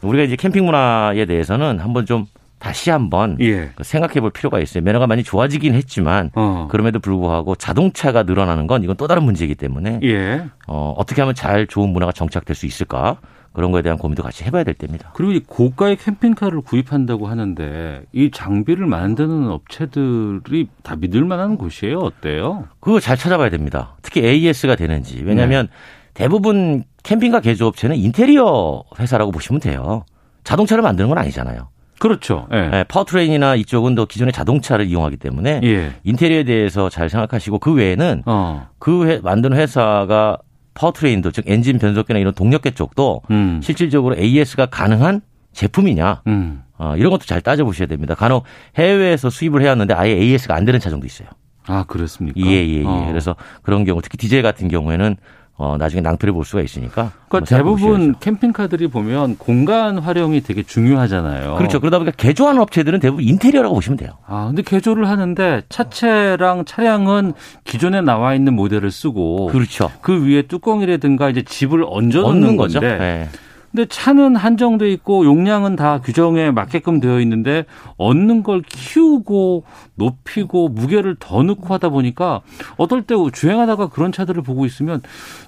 우리가 이제 캠핑 문화에 대해서는 한번 좀 다시 한번 예. 생각해 볼 필요가 있어요. 매너가 많이 좋아지긴 했지만 어. 그럼에도 불구하고 자동차가 늘어나는 건 이건 또 다른 문제이기 때문에 예. 어, 어떻게 하면 잘 좋은 문화가 정착될 수 있을까? 그런 거에 대한 고민도 같이 해봐야 될 때입니다. 그리고 이 고가의 캠핑카를 구입한다고 하는데 이 장비를 만드는 업체들이 다 믿을 만한 곳이에요? 어때요? 그거 잘 찾아봐야 됩니다. 특히 에이에스가 되는지. 왜냐하면 네. 대부분 캠핑카 개조업체는 인테리어 회사라고 보시면 돼요. 자동차를 만드는 건 아니잖아요. 그렇죠. 네. 네, 파워트레인이나 이쪽은 더 기존의 자동차를 이용하기 때문에 예. 인테리어에 대해서 잘 생각하시고 그 외에는 어. 그 회, 만든 회사가 파워트레인도 즉 엔진 변속기나 이런 동력계 쪽도 음. 실질적으로 에이에스가 가능한 제품이냐 음. 어, 이런 것도 잘 따져보셔야 됩니다. 간혹 해외에서 수입을 해왔는데 아예 에이에스가 안 되는 차종도 있어요. 아 그렇습니까? 예예예. 예, 예. 어. 그래서 그런 경우 특히 디젤 같은 경우에는 어, 나중에 낭패를 볼 수가 있으니까. 그러니까 대부분 캠핑카들이 보면 공간 활용이 되게 중요하잖아요. 그렇죠. 그러다 보니까 개조하는 업체들은 대부분 인테리어라고 보시면 돼요. 아, 근데 개조를 하는데 차체랑 차량은 기존에 나와 있는 모델을 쓰고. 그렇죠. 그 위에 뚜껑이라든가 이제 집을 얹어 놓는 거죠. 네. 근데 차는 한정되어 있고 용량은 다 규정에 맞게끔 되어 있는데 얻는 걸 키우고 높이고 무게를 더 넣고 하다 보니까 어떨 때 주행하다가 그런 차들을 보고 있으면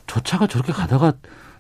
저 차가 저렇게 가다가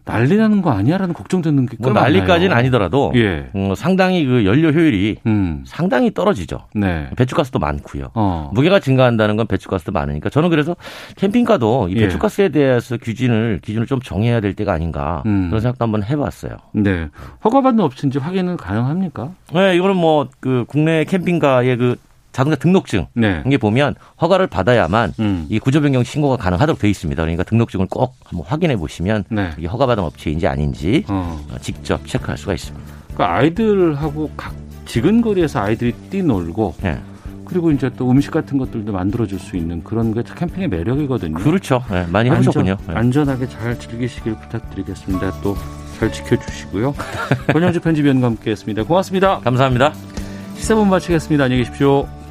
난리 나는 거 아니야라는 걱정되는 게 꽤 많아요. 뭐 난리까지는 아니더라도 예. 어, 상당히 그 연료 효율이 음. 상당히 떨어지죠. 네. 배출가스도 많고요. 어. 무게가 증가한다는 건 배출가스도 많으니까 저는 그래서 캠핑카도 이 배출가스에 대해서 기준을 기준을 좀 정해야 될 때가 아닌가 음. 그런 생각도 한번 해봤어요. 네. 허가받는 업체인지 확인은 가능합니까? 네, 이거는 뭐 그 국내 캠핑카의 그 자동차 등록증 네. 이게 보면 허가를 받아야만 음. 이 구조 변경 신고가 가능하도록 돼 있습니다. 그러니까 등록증을 꼭 한번 확인해 보시면 네. 이게 허가받은 업체인지 아닌지 어. 직접 체크할 수가 있습니다. 그러니까 아이들하고 각 지근거리에서 아이들이 뛰놀고 네. 그리고 이제 또 음식 같은 것들도 만들어줄 수 있는 그런 게 캠핑의 매력이거든요. 그렇죠. 네, 많이 해보셨군요. 안전, 안전하게 잘 즐기시길 부탁드리겠습니다. 또 잘 지켜주시고요. 권영주 편집위원과 함께했습니다. 고맙습니다. 감사합니다. 시사본 마치겠습니다. 안녕히 계십시오.